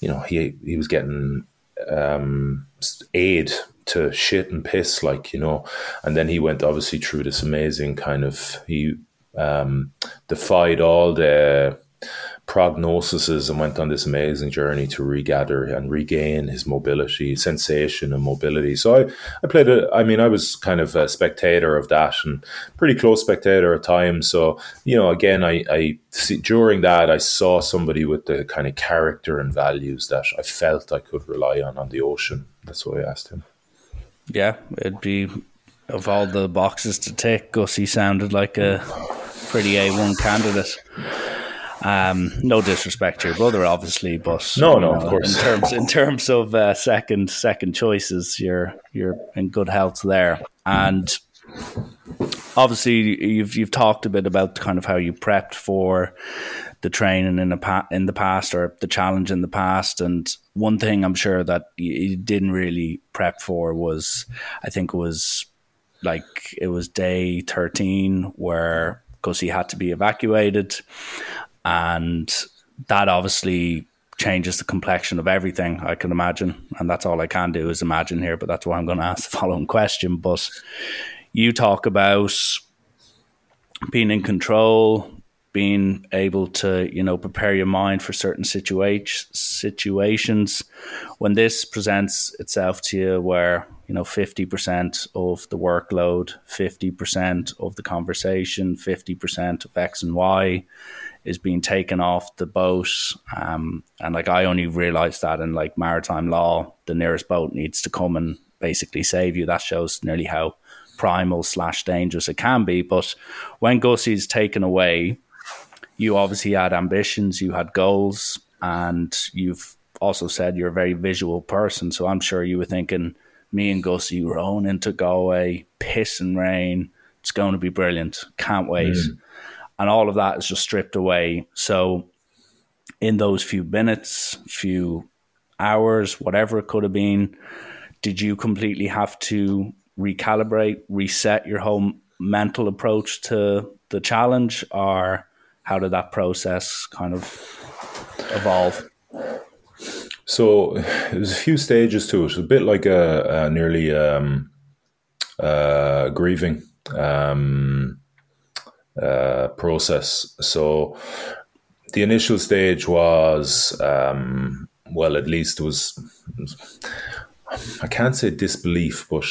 you know, he, he was getting um, aid to shit and piss, like, you know. And then he went obviously through this amazing kind of, he, Um, defied all the prognoses and went on this amazing journey to regather and regain his mobility, sensation and mobility. So I, I played a, I mean, I was kind of a spectator of that and pretty close spectator at times. So, you know, again, I, I see, during that, I saw somebody with the kind of character and values that I felt I could rely on on the ocean. That's why I asked him. Yeah, it'd be, of all the boxes to take, Gussie sounded like a pretty A one candidate. Um, no disrespect to your brother, obviously, but no, no, you know, of course. In terms, in terms of uh, second, second choices, you're you're in good health there. And obviously, you've you've talked a bit about kind of how you prepped for the training in the pa- in the past, or the challenge in the past. And one thing I'm sure that you didn't really prep for was, I think, it was. Like it was day thirteen where Gussie had to be evacuated, and that obviously changes the complexion of everything, I can imagine. And that's all I can do is imagine here, but that's why I'm going to ask the following question. But you talk about being in control, being able to, you know, prepare your mind for certain situa- situations. When this presents itself to you where, you know, fifty percent of the workload, fifty percent of the conversation, fifty percent of X and Y is being taken off the boat. Um, and like, I only realized that in like maritime law, the nearest boat needs to come and basically save you. That shows nearly how primal slash dangerous it can be. But when Gussie is taken away, you obviously had ambitions, you had goals, and you've also said you're a very visual person. So I'm sure you were thinking, me and Gussie rowing into Galway, piss and rain. It's going to be brilliant. Can't wait. Mm. And all of that is just stripped away. So in those few minutes, few hours, whatever it could have been, did you completely have to recalibrate, reset your whole mental approach to the challenge, or how did that process kind of evolve? So there's a few stages to it. It was a bit like a, a nearly um, uh, grieving um, uh, process. So the initial stage was, um, well, at least it was, I can't say disbelief, but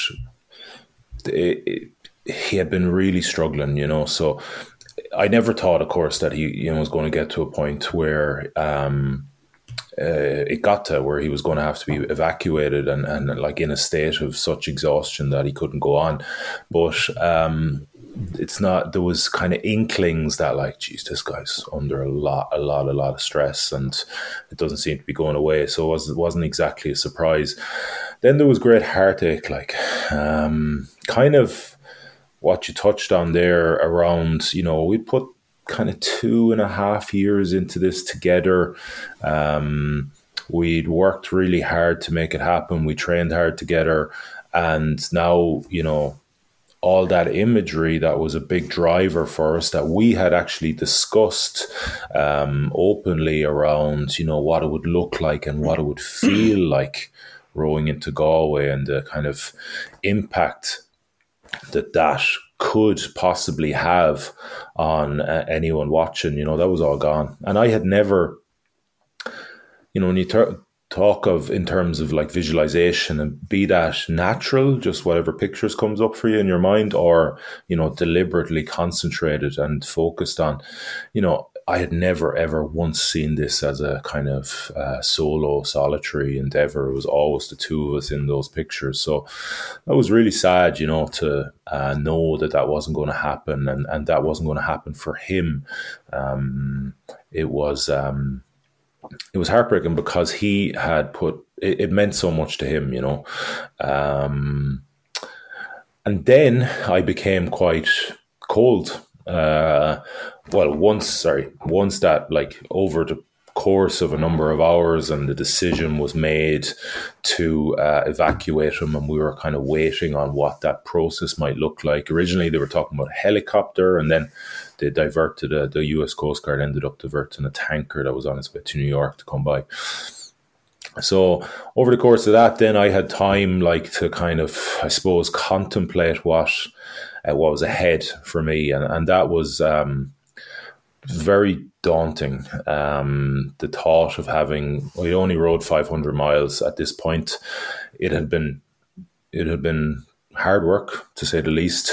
it, it, he had been really struggling, you know. So I never thought, of course, that he, you know, was going to get to a point where um, uh, it got to where he was going to have to be evacuated and, and like in a state of such exhaustion that he couldn't go on. But um, it's not, there was kind of inklings that like, geez, this guy's under a lot, a lot, a lot of stress and it doesn't seem to be going away. So it wasn't, it wasn't exactly a surprise. Then there was great heartache, like um, kind of, what you touched on there around, you know, we put kind of two and a half years into this together. Um, we'd worked really hard to make it happen. We trained hard together. And now, you know, all that imagery that was a big driver for us that we had actually discussed um, openly around, you know, what it would look like and what it would feel like rowing into Galway and the kind of impact that that could possibly have on uh, anyone watching, you know, that was all gone. And I had never, you know, when you ter- talk of in terms of like visualization and be that natural, just whatever pictures comes up for you in your mind or, you know, deliberately concentrated and focused on, you know, I had never, ever once seen this as a kind of uh, solo, solitary endeavor. It was always the two of us in those pictures. So that was really sad, you know, to uh, know that that wasn't going to happen, and, and that wasn't going to happen for him. Um, it was um, it was heartbreaking because he had put, it, it meant so much to him, you know. Um, and then I became quite cold. Uh, well, once, sorry, once that, like, over the course of a number of hours, and the decision was made to uh, evacuate him, and we were kind of waiting on what that process might look like. Originally, they were talking about a helicopter, and then they diverted, a, the U S Coast Guard ended up diverting a tanker that was on its way to New York to come by. So over the course of that, then I had time, like, to kind of, I suppose, contemplate what uh, what was ahead for me, and and that was um, very daunting. Um, the thought of having, we only rode five hundred miles at this point. It had been, it had been hard work, to say the least,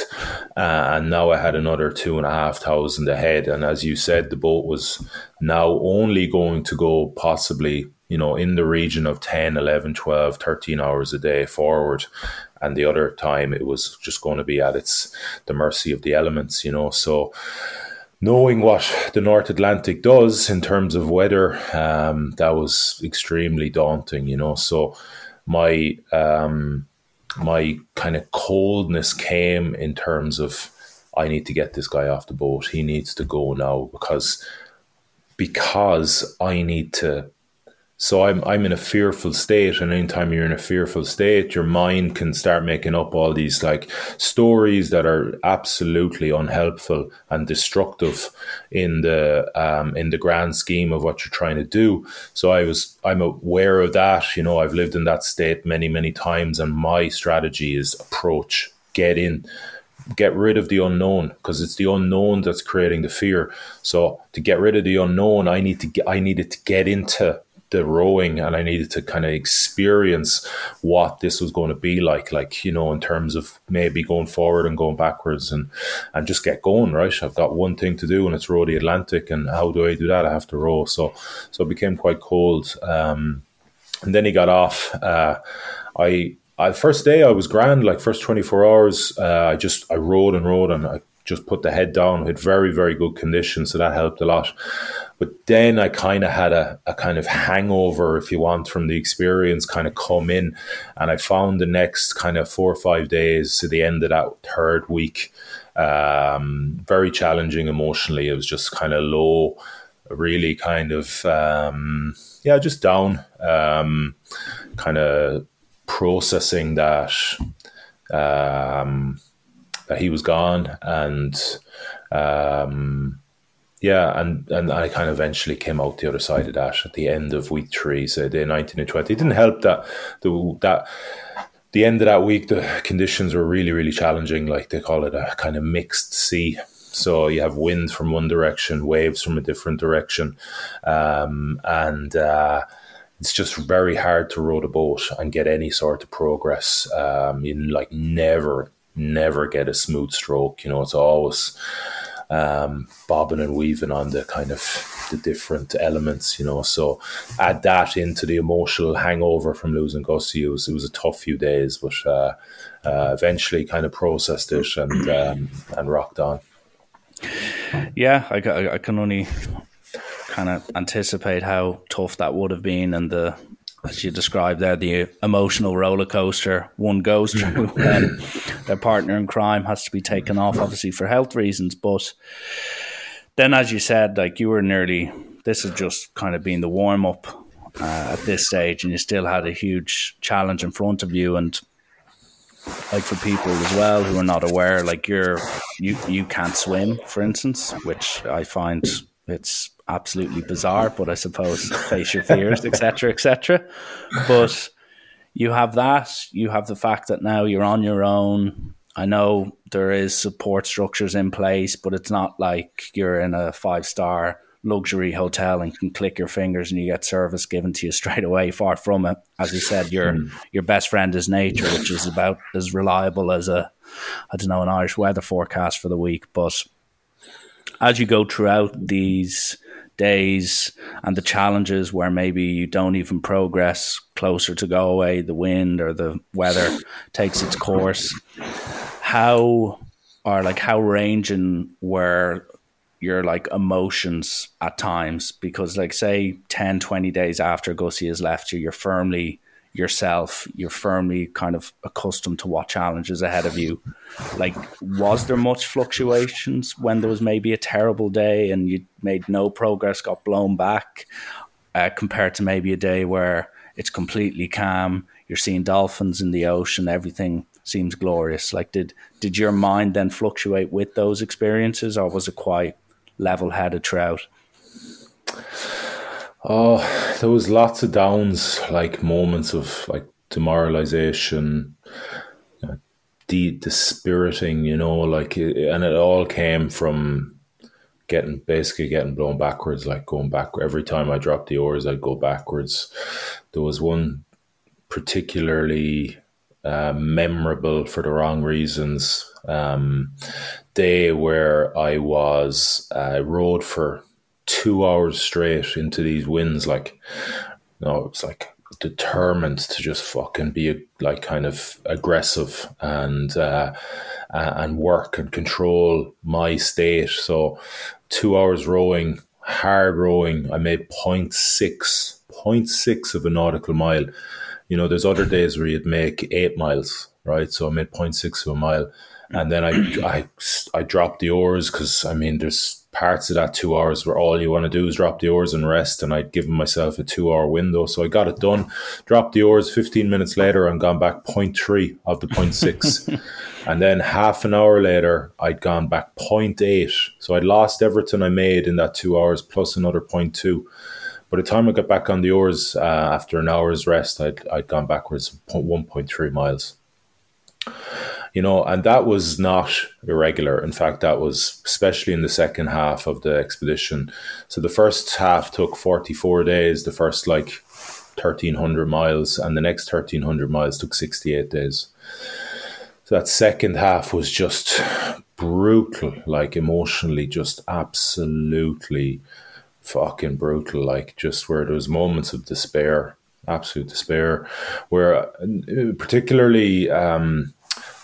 uh, and now I had another two and a half thousand ahead. And as you said, the boat was now only going to go possibly, you know, in the region of ten, eleven, twelve, thirteen hours a day forward. And the other time it was just going to be at its the mercy of the elements, you know. So knowing what the North Atlantic does in terms of weather, um, that was extremely daunting, you know. So my um, my kind of coldness came in terms of, I need to get this guy off the boat. He needs to go now because because I need to. So I'm I'm in a fearful state, and anytime you're in a fearful state, your mind can start making up all these, like, stories that are absolutely unhelpful and destructive in the um, in the grand scheme of what you're trying to do. So I was I'm aware of that, you know. I've lived in that state many many times, and my strategy is approach, get in, get rid of the unknown, because it's the unknown that's creating the fear. So to get rid of the unknown, I need to get, I needed to get into the rowing, and I needed to kind of experience what this was going to be like, like, you know, in terms of maybe going forward and going backwards, and, and just get going, right? I've got one thing to do, and it's row the Atlantic, and how do I do that? I have to row. So, so it became quite cold. Um, and then he got off. Uh, I, I, first day I was grand, like, first twenty-four hours, uh, I just, I rowed and rowed, and I just put the head down. I had very, very good condition, so that helped a lot. But then I kind of had a, a kind of hangover, if you want, from the experience kind of come in. And I found the next kind of four or five days to the end of that third week, um, very challenging emotionally. It was just kind of low, really kind of, um, yeah, just down, um, kind of processing that, um, that he was gone. And, um, Yeah, and, and I kind of eventually came out the other side of that at the end of week three, so day nineteen and twenty. It didn't help that the that the end of that week, the conditions were really, really challenging. Like, they call it a kind of mixed sea. So you have wind from one direction, waves from a different direction, um, and uh, it's just very hard to row the boat and get any sort of progress. Um, you, like, never, never get a smooth stroke. You know, it's always... Um, bobbing and weaving on the kind of the different elements, you know. So add that into the emotional hangover from losing Gussie. It was, it was a tough few days, but uh, uh, eventually kind of processed it and um, and rocked on. Yeah, I, I, I can only kind of anticipate how tough that would have been, and the, as you described there, the emotional roller coaster one goes through when their partner in crime has to be taken off, obviously for health reasons. But then, as you said, like, you were nearly, this has just kind of been the warm up uh, at this stage, and you still had a huge challenge in front of you. And like, for people as well who are not aware, like, you're, you, you can't swim, for instance, which I find it's absolutely bizarre, but I suppose face your fears, et cetera, et cetera. But you have that. You have the fact that now you're on your own. I know there is support structures in place, but it's not like you're in a five-star luxury hotel and can click your fingers and you get service given to you straight away. Far from it. As you said, your mm. your best friend is nature, which is about as reliable as a, I don't know, an Irish weather forecast for the week. But as you go throughout these days and the challenges where maybe you don't even progress closer to Galway, the wind or the weather takes its course. How are like how ranging were your like emotions at times? Because like say ten, twenty days after Gussie has left you, you're firmly yourself, you're firmly kind of accustomed to what challenges ahead of you. Like, was there much fluctuations when there was maybe a terrible day and you made no progress, got blown back, uh, compared to maybe a day where it's completely calm, you're seeing dolphins in the ocean, everything seems glorious? Like, did did your mind then fluctuate with those experiences, or was it quite level-headed throughout? Oh, there was lots of downs, like moments of like demoralization, uh, de- dispiriting, you know, like, and it all came from getting, basically getting blown backwards, like going back. Every time I dropped the oars, I'd go backwards. There was one particularly uh, memorable, for the wrong reasons, um, day where I was, I uh, rode for two hours straight into these winds, like, you know, it's like determined to just fucking be like kind of aggressive and uh, and work and control my state. So two hours rowing, hard rowing, I made zero point six of a nautical mile. You know, there's other days where you'd make eight miles, right? So I made zero point six of a mile. And then I, I, I dropped the oars because, I mean, there's parts of that two hours where all you want to do is drop the oars and rest, and I'd given myself a two-hour window. So I got it done, dropped the oars, fifteen minutes later, and gone back zero point three of the zero point six. And then half an hour later, I'd gone back zero point eight. So I'd lost everything I made in that two hours plus another zero point two. By the time I got back on the oars, uh, after an hour's rest, I'd, I'd gone backwards one point three miles. You know, and that was not irregular. In fact, that was especially in the second half of the expedition. So the first half took forty-four days, the first like thirteen hundred miles, and the next thirteen hundred miles took sixty-eight days. So that second half was just brutal, like emotionally, just absolutely fucking brutal, like just where there was moments of despair, absolute despair, where particularly... Um,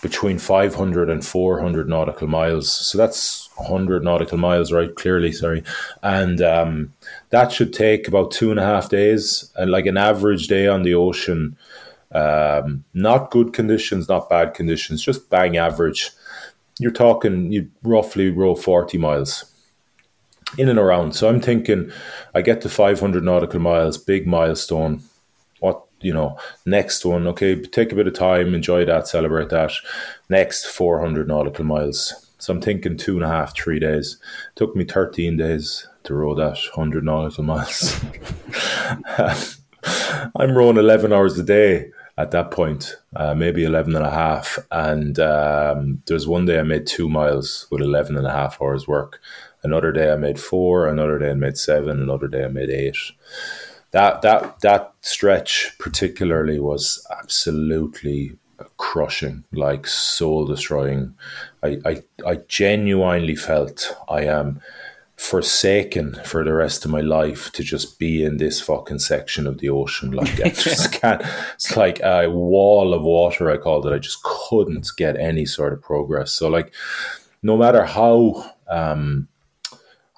between five hundred and four hundred nautical miles. So that's one hundred nautical miles, right? Clearly, sorry. And um, that should take about two and a half days. And like an average day on the ocean, um, not good conditions, not bad conditions, just bang average. You're talking, you roughly row forty miles in and around. So I'm thinking I get to five hundred nautical miles, big milestone. You know, next one, okay, take a bit of time, enjoy that, celebrate that. Next, four hundred nautical miles. So I'm thinking two and a half, three days. It took me thirteen days to row that one hundred nautical miles. I'm rowing eleven hours a day at that point, uh, maybe eleven and a half. And um, there's one day I made two miles with eleven and a half hours work. Another day I made four, another day I made seven, another day I made eight. That that that stretch particularly was absolutely crushing, like soul destroying. I, I I genuinely felt I am forsaken for the rest of my life to just be in this fucking section of the ocean. Like I just can't. It's like a wall of water, I called it. I just couldn't get any sort of progress. So like, no matter how um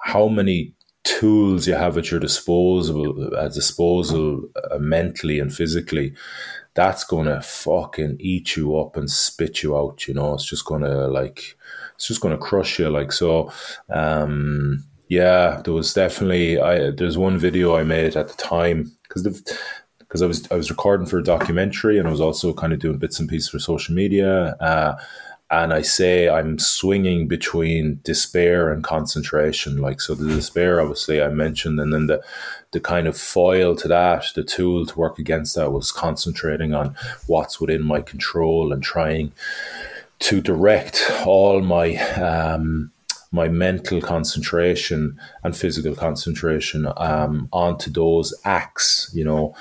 how many tools you have at your disposal, uh, disposal uh, mentally and physically, that's gonna fucking eat you up and spit you out. You know, it's just gonna like, it's just gonna crush you. Like so, um, yeah. There was definitely. I there's one video I made at the time because the. Because I was I was recording for a documentary, and I was also kind of doing bits and pieces for social media. Uh, And I say I'm swinging between despair and concentration. Like, so the despair, obviously, I mentioned, and then the the kind of foil to that, the tool to work against that was concentrating on what's within my control and trying to direct all my um, my mental concentration and physical concentration um, onto those acts, you know,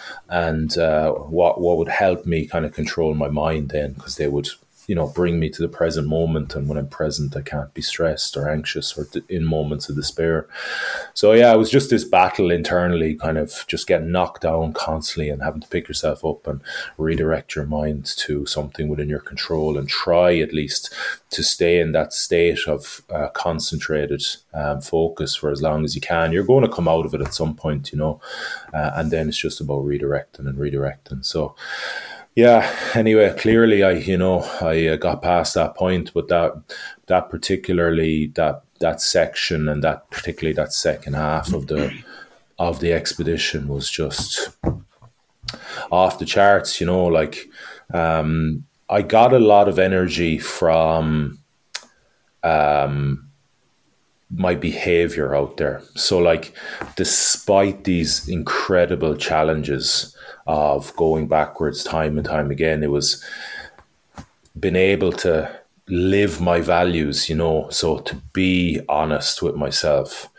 and uh, what what would help me kind of control my mind then, because they would you know, bring me to the present moment. And when I'm present, I can't be stressed or anxious or d- in moments of despair. So, yeah, it was just this battle internally, kind of just getting knocked down constantly and having to pick yourself up and redirect your mind to something within your control and try at least to stay in that state of uh, concentrated um, focus for as long as you can. You're going to come out of it at some point, you know, uh, and then it's just about redirecting and redirecting. So, yeah, anyway, clearly I, you know, I got past that point, but that, that particularly, that, that section and that particularly that second half of the, of the expedition was just off the charts, you know, like, um, I got a lot of energy from, um, my behavior out there. So like, despite these incredible challenges of going backwards time and time again, it was been able to live my values, you know, so to be honest with myself,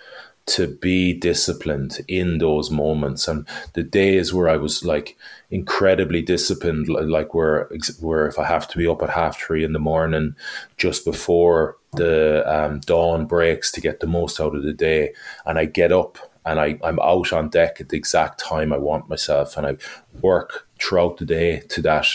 to be disciplined in those moments. And the days where I was like incredibly disciplined, like where, where if I have to be up at half three in the morning, just before the um, dawn breaks to get the most out of the day, and I get up and I, I'm out on deck at the exact time I want myself, and I work throughout the day to that,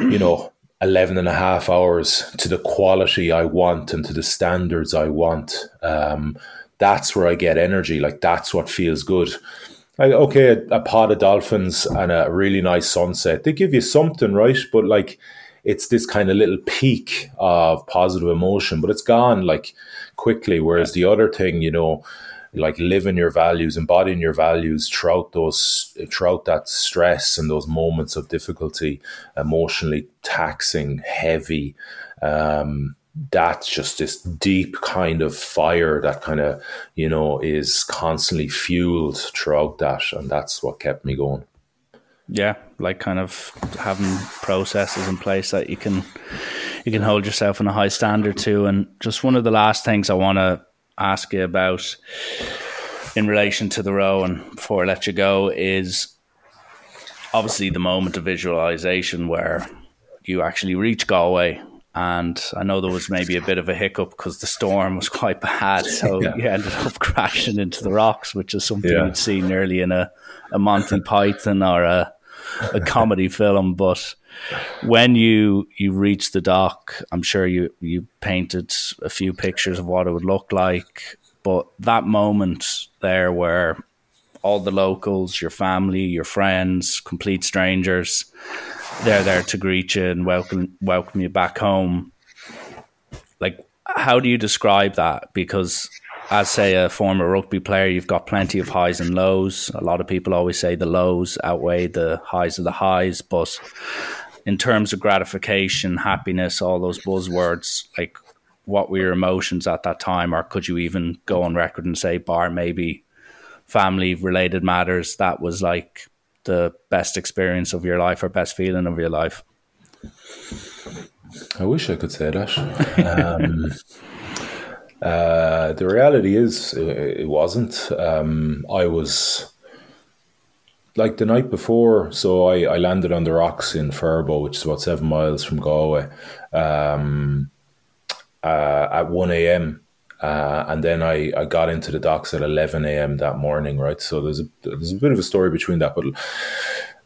you know, eleven and a half hours to the quality I want and to the standards I want. Um, that's where I get energy. Like, that's what feels good. Like, okay, a, a pod of dolphins and a really nice sunset, they give you something, right? But like, it's this kind of little peak of positive emotion, but it's gone like quickly. Whereas the other thing, you know, like living your values, embodying your values throughout those, throughout that stress and those moments of difficulty, emotionally taxing, heavy, um, that's just this deep kind of fire that kind of, you know, is constantly fueled throughout that. And that's what kept me going. Yeah, like kind of having processes in place that you can, you can hold yourself in a high standard to. And just one of the last things I want to ask you about in relation to the row and before I let you go is obviously the moment of visualization where you actually reach Galway. And I know there was maybe a bit of a hiccup because the storm was quite bad. So yeah. you ended up crashing into the rocks, which is something yeah. you'd see nearly in a, a Monty Python or a, a comedy film. But when you, you reached the dock, I'm sure you, you painted a few pictures of what it would look like. But that moment there where all the locals, your family, your friends, complete strangers, they're there to greet you and welcome welcome you back home. Like, how do you describe that? Because as, say, a former rugby player, you've got plenty of highs and lows. A lot of people always say the lows outweigh the highs of the highs. But in terms of gratification, happiness, all those buzzwords, like, what were your emotions at that time? Or could you even go on record and say, bar maybe family-related matters, that was like the best experience of your life or best feeling of your life? I wish I could say that. Um, uh, the reality is it, it wasn't. Um, I was like the night before, so I, I landed on the rocks in Furbo, which is about seven miles from Galway, um, uh, at one a.m. Uh, and then I, I got into the docks at eleven a.m. that morning, right? So there's a there's a bit of a story between that, but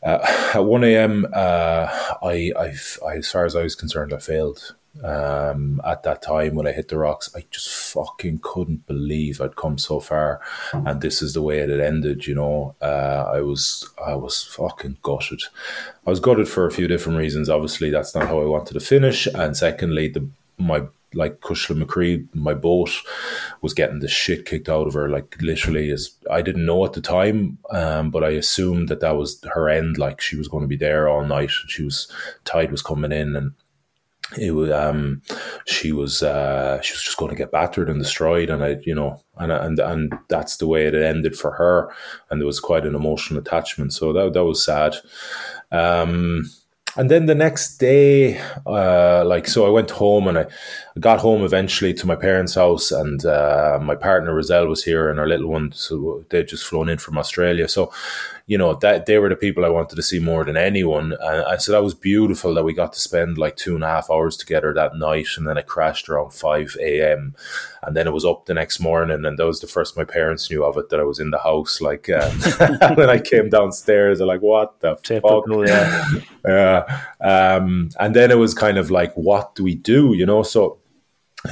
uh, at one a.m., uh, I, I, I as far as I was concerned, I failed. Um, at that time when I hit the rocks, I just fucking couldn't believe I'd come so far, and this is the way it had ended. You know, uh, I was I was fucking gutted. I was gutted for a few different reasons. Obviously, that's not how I wanted to finish, and secondly, the my like Kushla McCree, my boat, was getting the shit kicked out of her. Like, literally, as I didn't know at the time, um, but I assumed that that was her end. Like, she was going to be there all night. She was tide was coming in, and it was um, she was uh, she was just going to get battered and destroyed. And I, you know, and and and that's the way it ended for her. And there was quite an emotional attachment. So that that was sad. Um, And then the next day, uh, like, so I went home and I got home eventually to my parents' house, and uh, my partner Roselle was here, and our little one, so they'd just flown in from Australia. So you know, that they were the people I wanted to see more than anyone. And I, so that was beautiful that we got to spend like two and a half hours together that night. And then it crashed around five a.m. and then it was up the next morning. And that was the first my parents knew of it, that I was in the house. Like um, when I came downstairs, they're like, what the Tip fuck? Up, yeah. yeah. Um, and then it was kind of like, what do we do? You know, so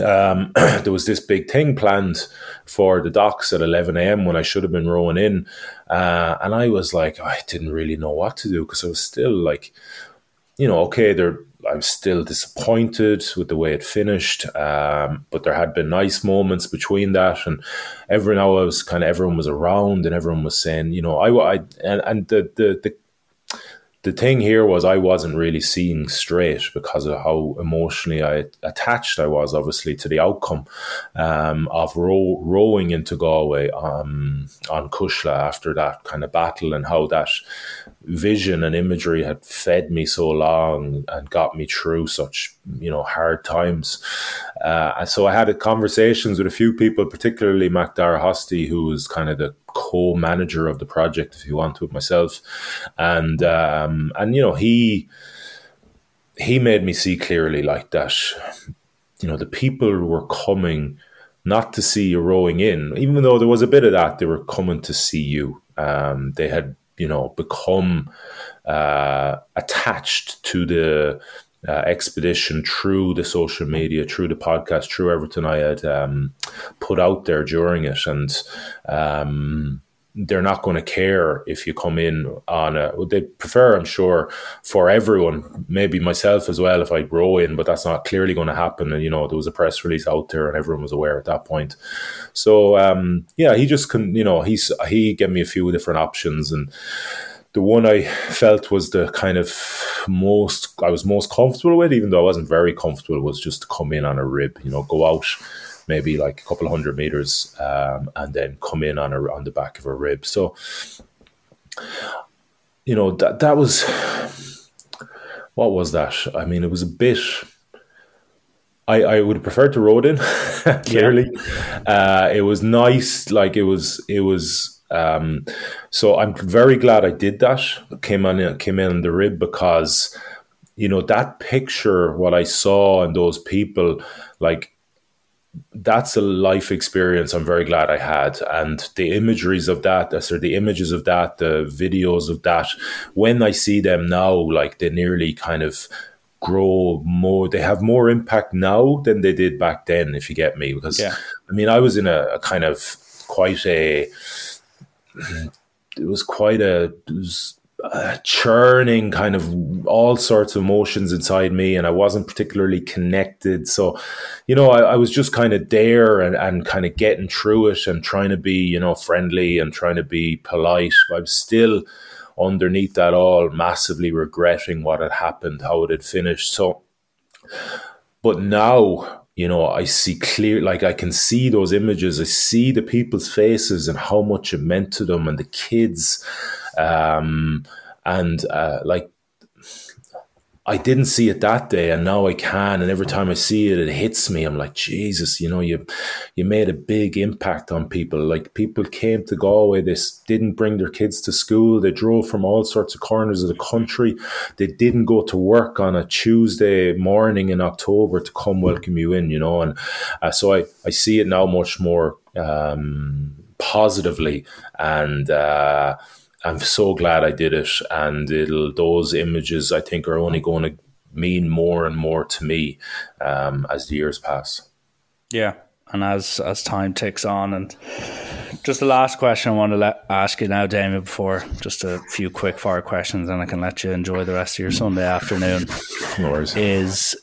um there was this big thing planned for the docks at eleven a.m. when I should have been rowing in, uh and I was like, I didn't really know what to do, because I was still like, you know, okay, there I'm still disappointed with the way it finished, um but there had been nice moments between that, and every now I was kind of everyone was around and everyone was saying, you know, I, I and and the the the The thing here was I wasn't really seeing straight because of how emotionally I attached I was, obviously, to the outcome um, of row, rowing into Galway um, on Kushla after that kind of battle, and how that vision and imagery had fed me so long and got me through such, you know, hard times. Uh, and so I had a conversations with a few people, particularly Mac Dara Hostie, who was kind of the co-manager of the project, if you want, with myself, and um and you know, he he made me see clearly, like, that, you know, the people were coming not to see you rowing in, even though there was a bit of that, they were coming to see you. Um they had, you know, become uh attached to the Uh, expedition through the social media, through the podcast, through everything I had um, put out there during it. And um, they're not going to care if you come in on a, they prefer, I'm sure, for everyone, maybe myself as well, if I row in, but that's not clearly going to happen. And, you know, there was a press release out there and everyone was aware at that point. So um, yeah, he just couldn't, you know, he's, he gave me a few different options, and the one I felt was the kind of most, I was most comfortable with, even though I wasn't very comfortable, was just to come in on a rib, you know, go out maybe like a couple of hundred meters um, and then come in on a, on the back of a rib. So, you know, that, that was, what was that? I mean, it was a bit, I, I would have preferred to row it in, clearly. Yeah. Uh, it was nice. Like it was, it was, Um, so I'm very glad I did that. Came on, came in the rib, because, you know, that picture, what I saw and those people, like, that's a life experience I'm very glad I had. And the imageries of that, so the images of that, the videos of that, when I see them now, like, they nearly kind of grow more, they have more impact now than they did back then, if you get me. Because, yeah. I mean, I was in a, a kind of quite a... it was quite a, was a churning kind of all sorts of emotions inside me, and I wasn't particularly connected. So, you know, I, I was just kind of there and, and kind of getting through it and trying to be, you know, friendly and trying to be polite. But I'm still underneath that all massively regretting what had happened, how it had finished. So, but now, you know, I see clear, like I can see those images. I see the people's faces and how much it meant to them, and the kids. Um, and uh, like, I didn't see it that day, and now I can. And every time I see it, it hits me. I'm like, Jesus, you know, you you made a big impact on people. Like, people came to Galway. They didn't bring their kids to school. They drove from all sorts of corners of the country. They didn't go to work on a Tuesday morning in October to come welcome you in, you know. And uh, so I, I see it now much more um, positively, and uh I'm so glad I did it, and it'll, those images, I think, are only going to mean more and more to me um, as the years pass. Yeah, and as as time ticks on. And just the last question I want to let, ask you now, Damien, before just a few quick fire questions, and I can let you enjoy the rest of your Sunday afternoon. No worries. Is,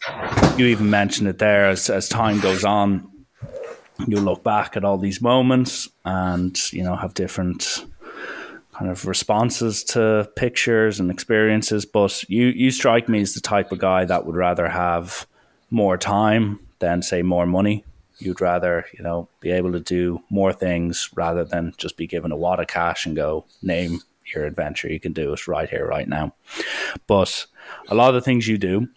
you even mentioned it there, as, as time goes on, you'll look back at all these moments and, you know, have different kind of responses to pictures and experiences, but you you strike me as the type of guy that would rather have more time than, say, more money. You'd rather, you know, be able to do more things rather than just be given a wad of cash and go, name your adventure, you can do it right here, right now. But a lot of the things you do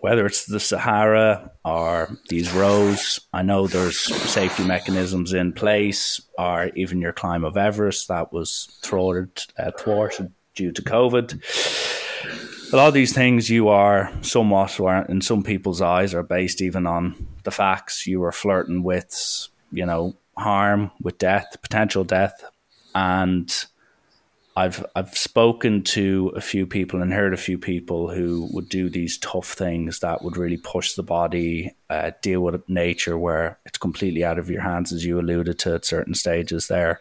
whether it's the Sahara or these rows, I know there's safety mechanisms in place, or even your climb of Everest that was thwarted, uh, thwarted due to COVID. A lot of these things you are somewhat, or in some people's eyes, are based even on the facts. You were flirting with, you know, harm, with death, potential death. And I've I've spoken to a few people and heard a few people who would do these tough things that would really push the body, uh, deal with nature where it's completely out of your hands, as you alluded to at certain stages there.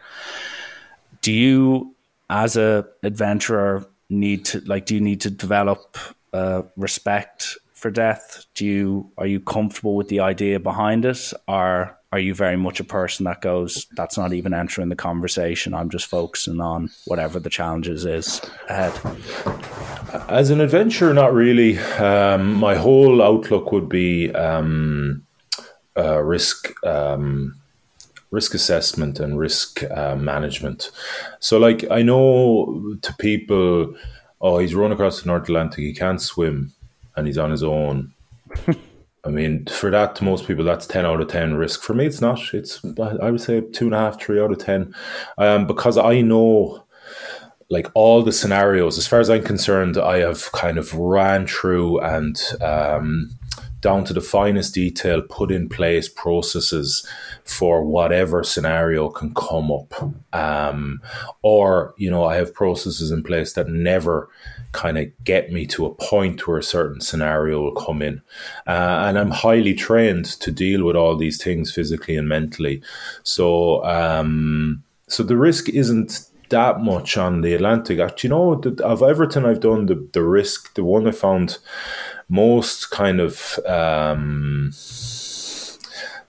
Do you, as a adventurer, need to like? Do you need to develop uh, respect for death? Do you are you comfortable with the idea behind it, or are you very much a person that goes, that's not even entering the conversation, I'm just focusing on whatever the challenges is ahead? As an adventurer, not really. Um, my whole outlook would be um, uh, risk um, risk assessment and risk uh, management. So like, I know to people, oh, he's run across the North Atlantic, he can't swim, and he's on his own. I mean, for that, to most people, that's ten out of ten risk. For me, it's not. It's, I would say, two and a half, three out of ten. Um, because I know, like, all the scenarios, as far as I'm concerned, I have kind of ran through and um, down to the finest detail, put in place processes for whatever scenario can come up. Um, or, you know, I have processes in place that never kind of get me to a point where a certain scenario will come in. Uh, and I'm highly trained to deal with all these things physically and mentally. So um, so the risk isn't that much on the Atlantic. Actually, you know, the, of everything I've done, the, the risk, the one I found most kind of um,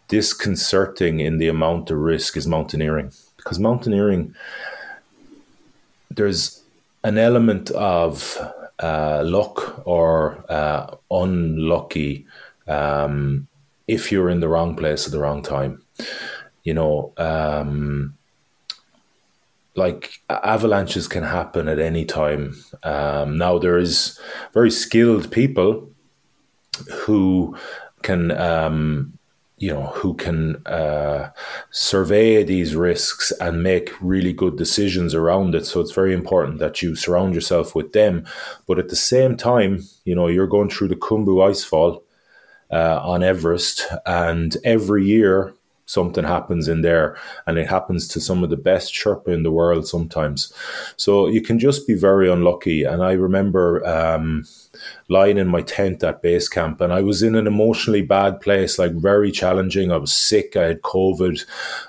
disconcerting in the amount of risk is mountaineering. Because mountaineering, there's an element of uh, luck or uh, unlucky um, if you're in the wrong place at the wrong time. You know, um, like avalanches can happen at any time. Um, now, there is very skilled people who can... Um, you know, who can uh, survey these risks and make really good decisions around it. So it's very important that you surround yourself with them. But at the same time, you know, you're going through the Khumbu Icefall uh, on Everest, and every year something happens in there, and it happens to some of the best Sherpa in the world sometimes. So you can just be very unlucky. And I remember um, lying in my tent at base camp, and I was in an emotionally bad place, like very challenging. I was sick. I had COVID.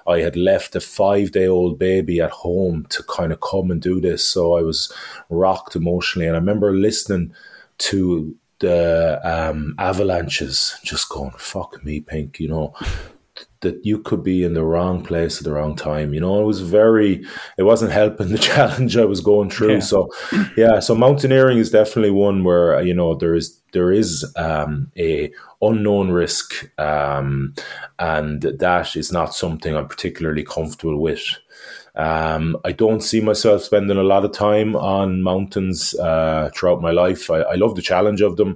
I had left a five-day-old baby at home to kind of come and do this. So I was rocked emotionally. And I remember listening to the um, avalanches, just going, fuck me, Pink, you know, that you could be in the wrong place at the wrong time. You know, it was very, it wasn't helping the challenge I was going through. Yeah. So, yeah, so mountaineering is definitely one where, you know, there is, there is um, a unknown risk. Um, and that is not something I'm particularly comfortable with. Um, I don't see myself spending a lot of time on mountains uh, throughout my life. I, I love the challenge of them.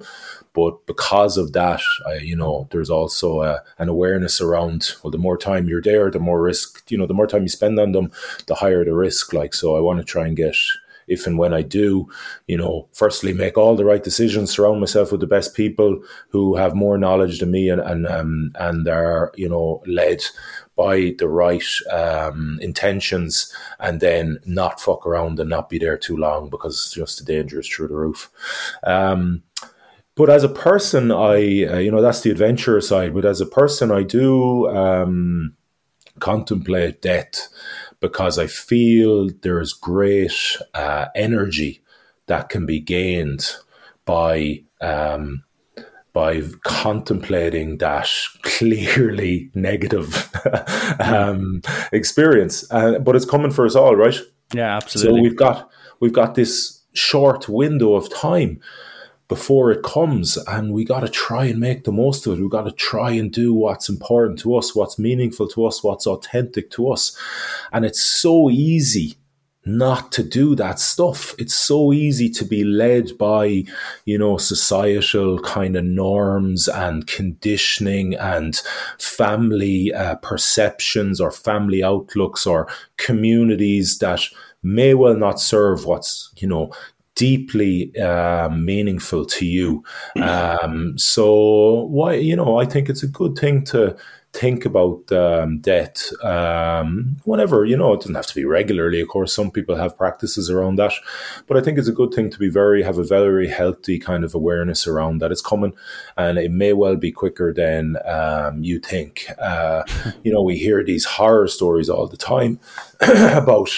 But because of that, I, you know, there's also a, an awareness around, well, the more time you're there, the more risk, you know, the more time you spend on them, the higher the risk. Like, so I want to try and get, if and when I do, you know, firstly, make all the right decisions, surround myself with the best people who have more knowledge than me and, and, um, and are, you know, led by the right um, intentions, and then not fuck around and not be there too long, because it's just the danger is through the roof. Um, But as a person, I, uh, you know, that's the adventurer side. But as a person, I do um, contemplate death, because I feel there is great uh, energy that can be gained by um, by contemplating that clearly negative um, experience. Uh, but it's coming for us all, right? Yeah, absolutely. So we've got we've got this short window of time before it comes, and we got to try and make the most of it. We got to try and do what's important to us, what's meaningful to us, what's authentic to us. And it's so easy not to do that stuff. It's so easy to be led by, you know, societal kind of norms and conditioning and family uh, perceptions or family outlooks or communities that may well not serve what's, you know, deeply uh, meaningful to you. Um, so, why, you know, I think it's a good thing to think about um, debt um, whenever, you know, it doesn't have to be regularly. Of course, some people have practices around that, but I think it's a good thing to be very, have a very healthy kind of awareness around that it's coming, and it may well be quicker than um, you think. Uh, you know, we hear these horror stories all the time about,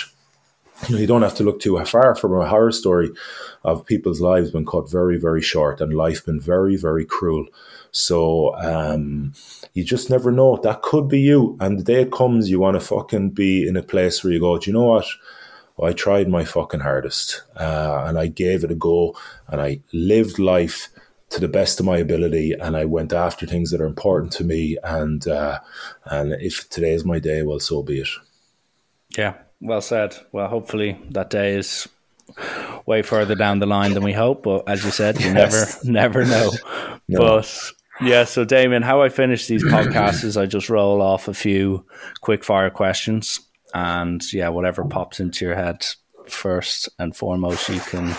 you know, you don't have to look too far from a horror story of people's lives been cut very, very short and life been very, very cruel. So um, you just never know. That could be you. And the day it comes, you want to fucking be in a place where you go, do you know what? Well, I tried my fucking hardest uh, and I gave it a go and I lived life to the best of my ability, and I went after things that are important to me. And, uh, and if today is my day, well, so be it. Yeah. Well said. Well, hopefully that day is way further down the line than we hope. But as you said, you yes. never, never know. No. But yeah, so Damien, how I finish these podcasts is I just roll off a few quick fire questions, and yeah, whatever pops into your head first and foremost, you can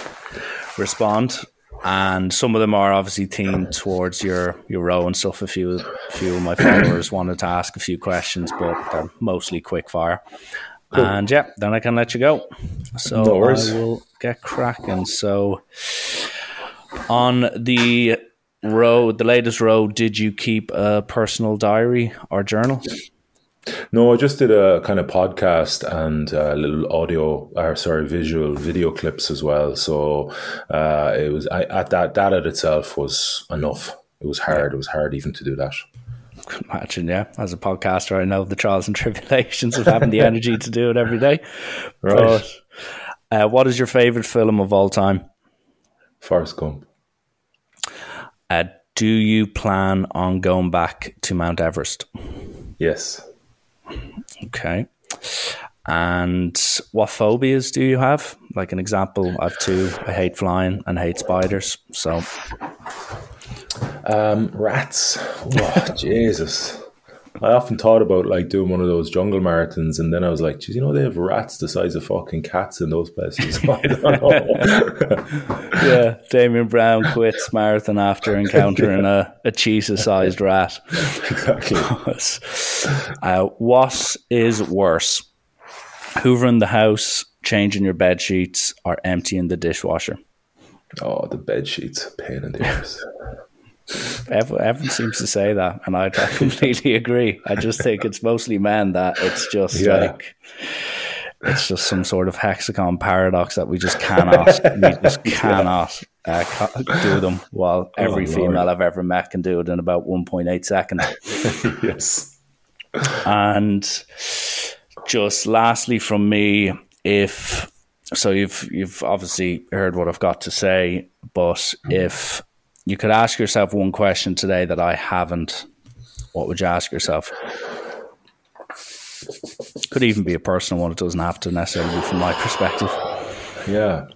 respond. And some of them are obviously themed towards your, your own stuff. A few, a few of my followers wanted to ask a few questions, but they're mostly quick fire. Cool. And yeah, then I can let you go. So no worries. I will get cracking. So on the road, the latest road, did you keep a personal diary or journal? No, I just did a kind of podcast and a little audio, or sorry, visual video clips as well. So uh, it was I, at that, that at itself was enough. It was hard. It was hard even to do that. Imagine, yeah. As a podcaster, I know the trials and tribulations of having the energy to do it every day. Right. But, uh, what is your favorite film of all time? Forrest Gump. Uh, do you plan on going back to Mount Everest? Yes. Okay. And what phobias do you have? Like an example, I have two. I hate flying and hate spiders. So... Um, rats. Oh, Jesus. I often thought about like doing one of those jungle marathons, and then I was like, geez, you know, they have rats the size of fucking cats in those places. I don't know. Yeah, Damien Brown quits marathon after encountering yeah. a, a cheetah-sized rat. Exactly. uh, what is worse, hoovering the house, changing your bed sheets, or emptying the dishwasher? Oh, the bed sheets, pain in the ass. Everyone seems to say that, and I completely agree. I just think it's mostly men that it's just yeah. like it's just some sort of hexagon paradox that we just cannot, we just cannot uh, do them. While every oh, female Lord. I've ever met can do it in about one point eight seconds. Yes. And just lastly, from me, if so, you've you've obviously heard what I've got to say, but if you could ask yourself one question today that I haven't, what would you ask yourself? Could even be a personal one. It doesn't have to necessarily be from my perspective. Yeah.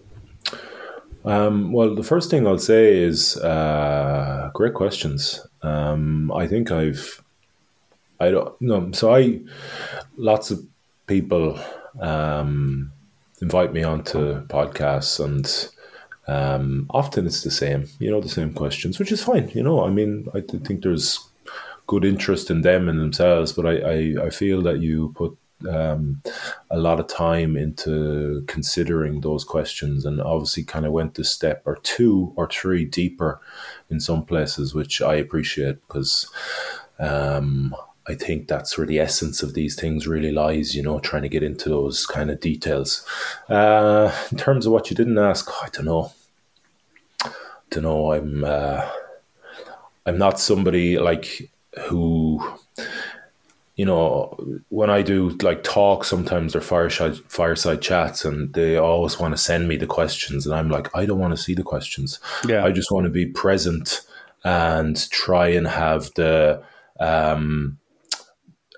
Um, well, the first thing I'll say is uh, great questions. Um, I think I've, I don't know. So I, lots of people um, invite me onto podcasts, and Um, often it's the same, you know, the same questions, which is fine. You know, I mean, I th- think there's good interest in them and themselves, but I, I, I feel that you put um, a lot of time into considering those questions, and obviously kind of went a step or two or three deeper in some places, which I appreciate, because um, I think that's where the essence of these things really lies, you know, trying to get into those kind of details. Uh, in terms of what you didn't ask, oh, I don't know. Don't know. I'm uh, I'm not somebody like who, you know, when I do like talk, sometimes they're fireside fireside chats, and they always want to send me the questions, and I'm like, I don't want to see the questions. Yeah, I just want to be present and try and have the um,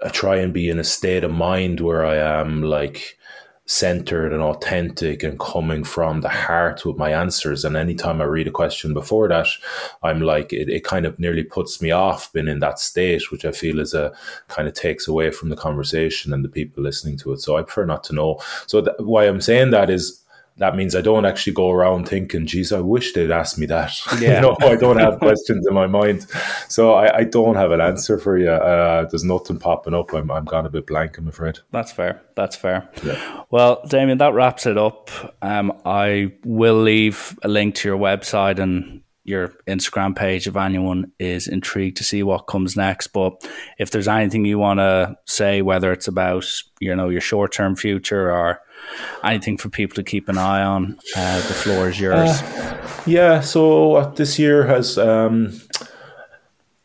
I try and be in a state of mind where I am like centered and authentic and coming from the heart with my answers. And anytime I read a question before that, I'm like, it, it kind of nearly puts me off being in that state, which I feel is a kind of takes away from the conversation and the people listening to it. So I prefer not to know. So th- why I'm saying that is, that means I don't actually go around thinking, geez, I wish they'd asked me that. Yeah. You know, I don't have questions in my mind. So I, I don't have an answer for you. Uh, there's nothing popping up. I'm I'm gone a bit blank, I'm afraid. That's fair. That's fair. Yeah. Well, Damien, that wraps it up. Um, I will leave a link to your website and your Instagram page if anyone is intrigued to see what comes next. But if there's anything you want to say, whether it's about, you know, your short-term future or anything for people to keep an eye on, uh, the floor is yours. Uh, yeah, so uh, this year has... Um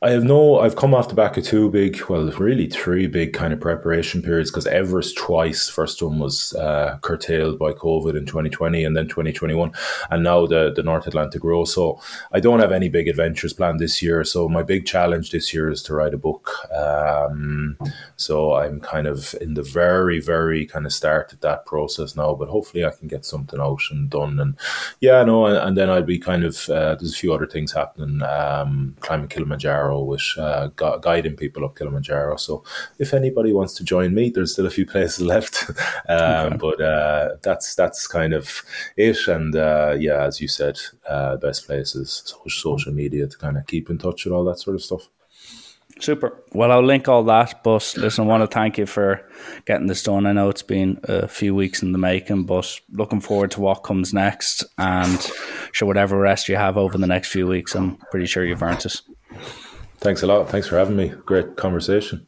I have no, I've come off the back of two big, well, really three big kind of preparation periods, because Everest twice, first one was uh, curtailed by COVID in twenty twenty and then twenty twenty-one, and now the, the North Atlantic row. So I don't have any big adventures planned this year. So my big challenge this year is to write a book. Um, so I'm kind of in the very, very kind of start of that process now, but hopefully I can get something out and done. And yeah, no, and, and then I'll be kind of, uh, there's a few other things happening, um, climbing Kilimanjaro, which uh, gu- guiding people up Kilimanjaro. So if anybody wants to join me, there's still a few places left. um, okay. But uh, that's that's kind of it. And uh, yeah, as you said, uh, best places, social media to kind of keep in touch and all that sort of stuff. Super. Well, I'll link all that. But listen, I want to thank you for getting this done. I know it's been a few weeks in the making, but looking forward to what comes next. And sure, whatever rest you have over the next few weeks, I'm pretty sure you've earned it. Thanks a lot. Thanks for having me. Great conversation.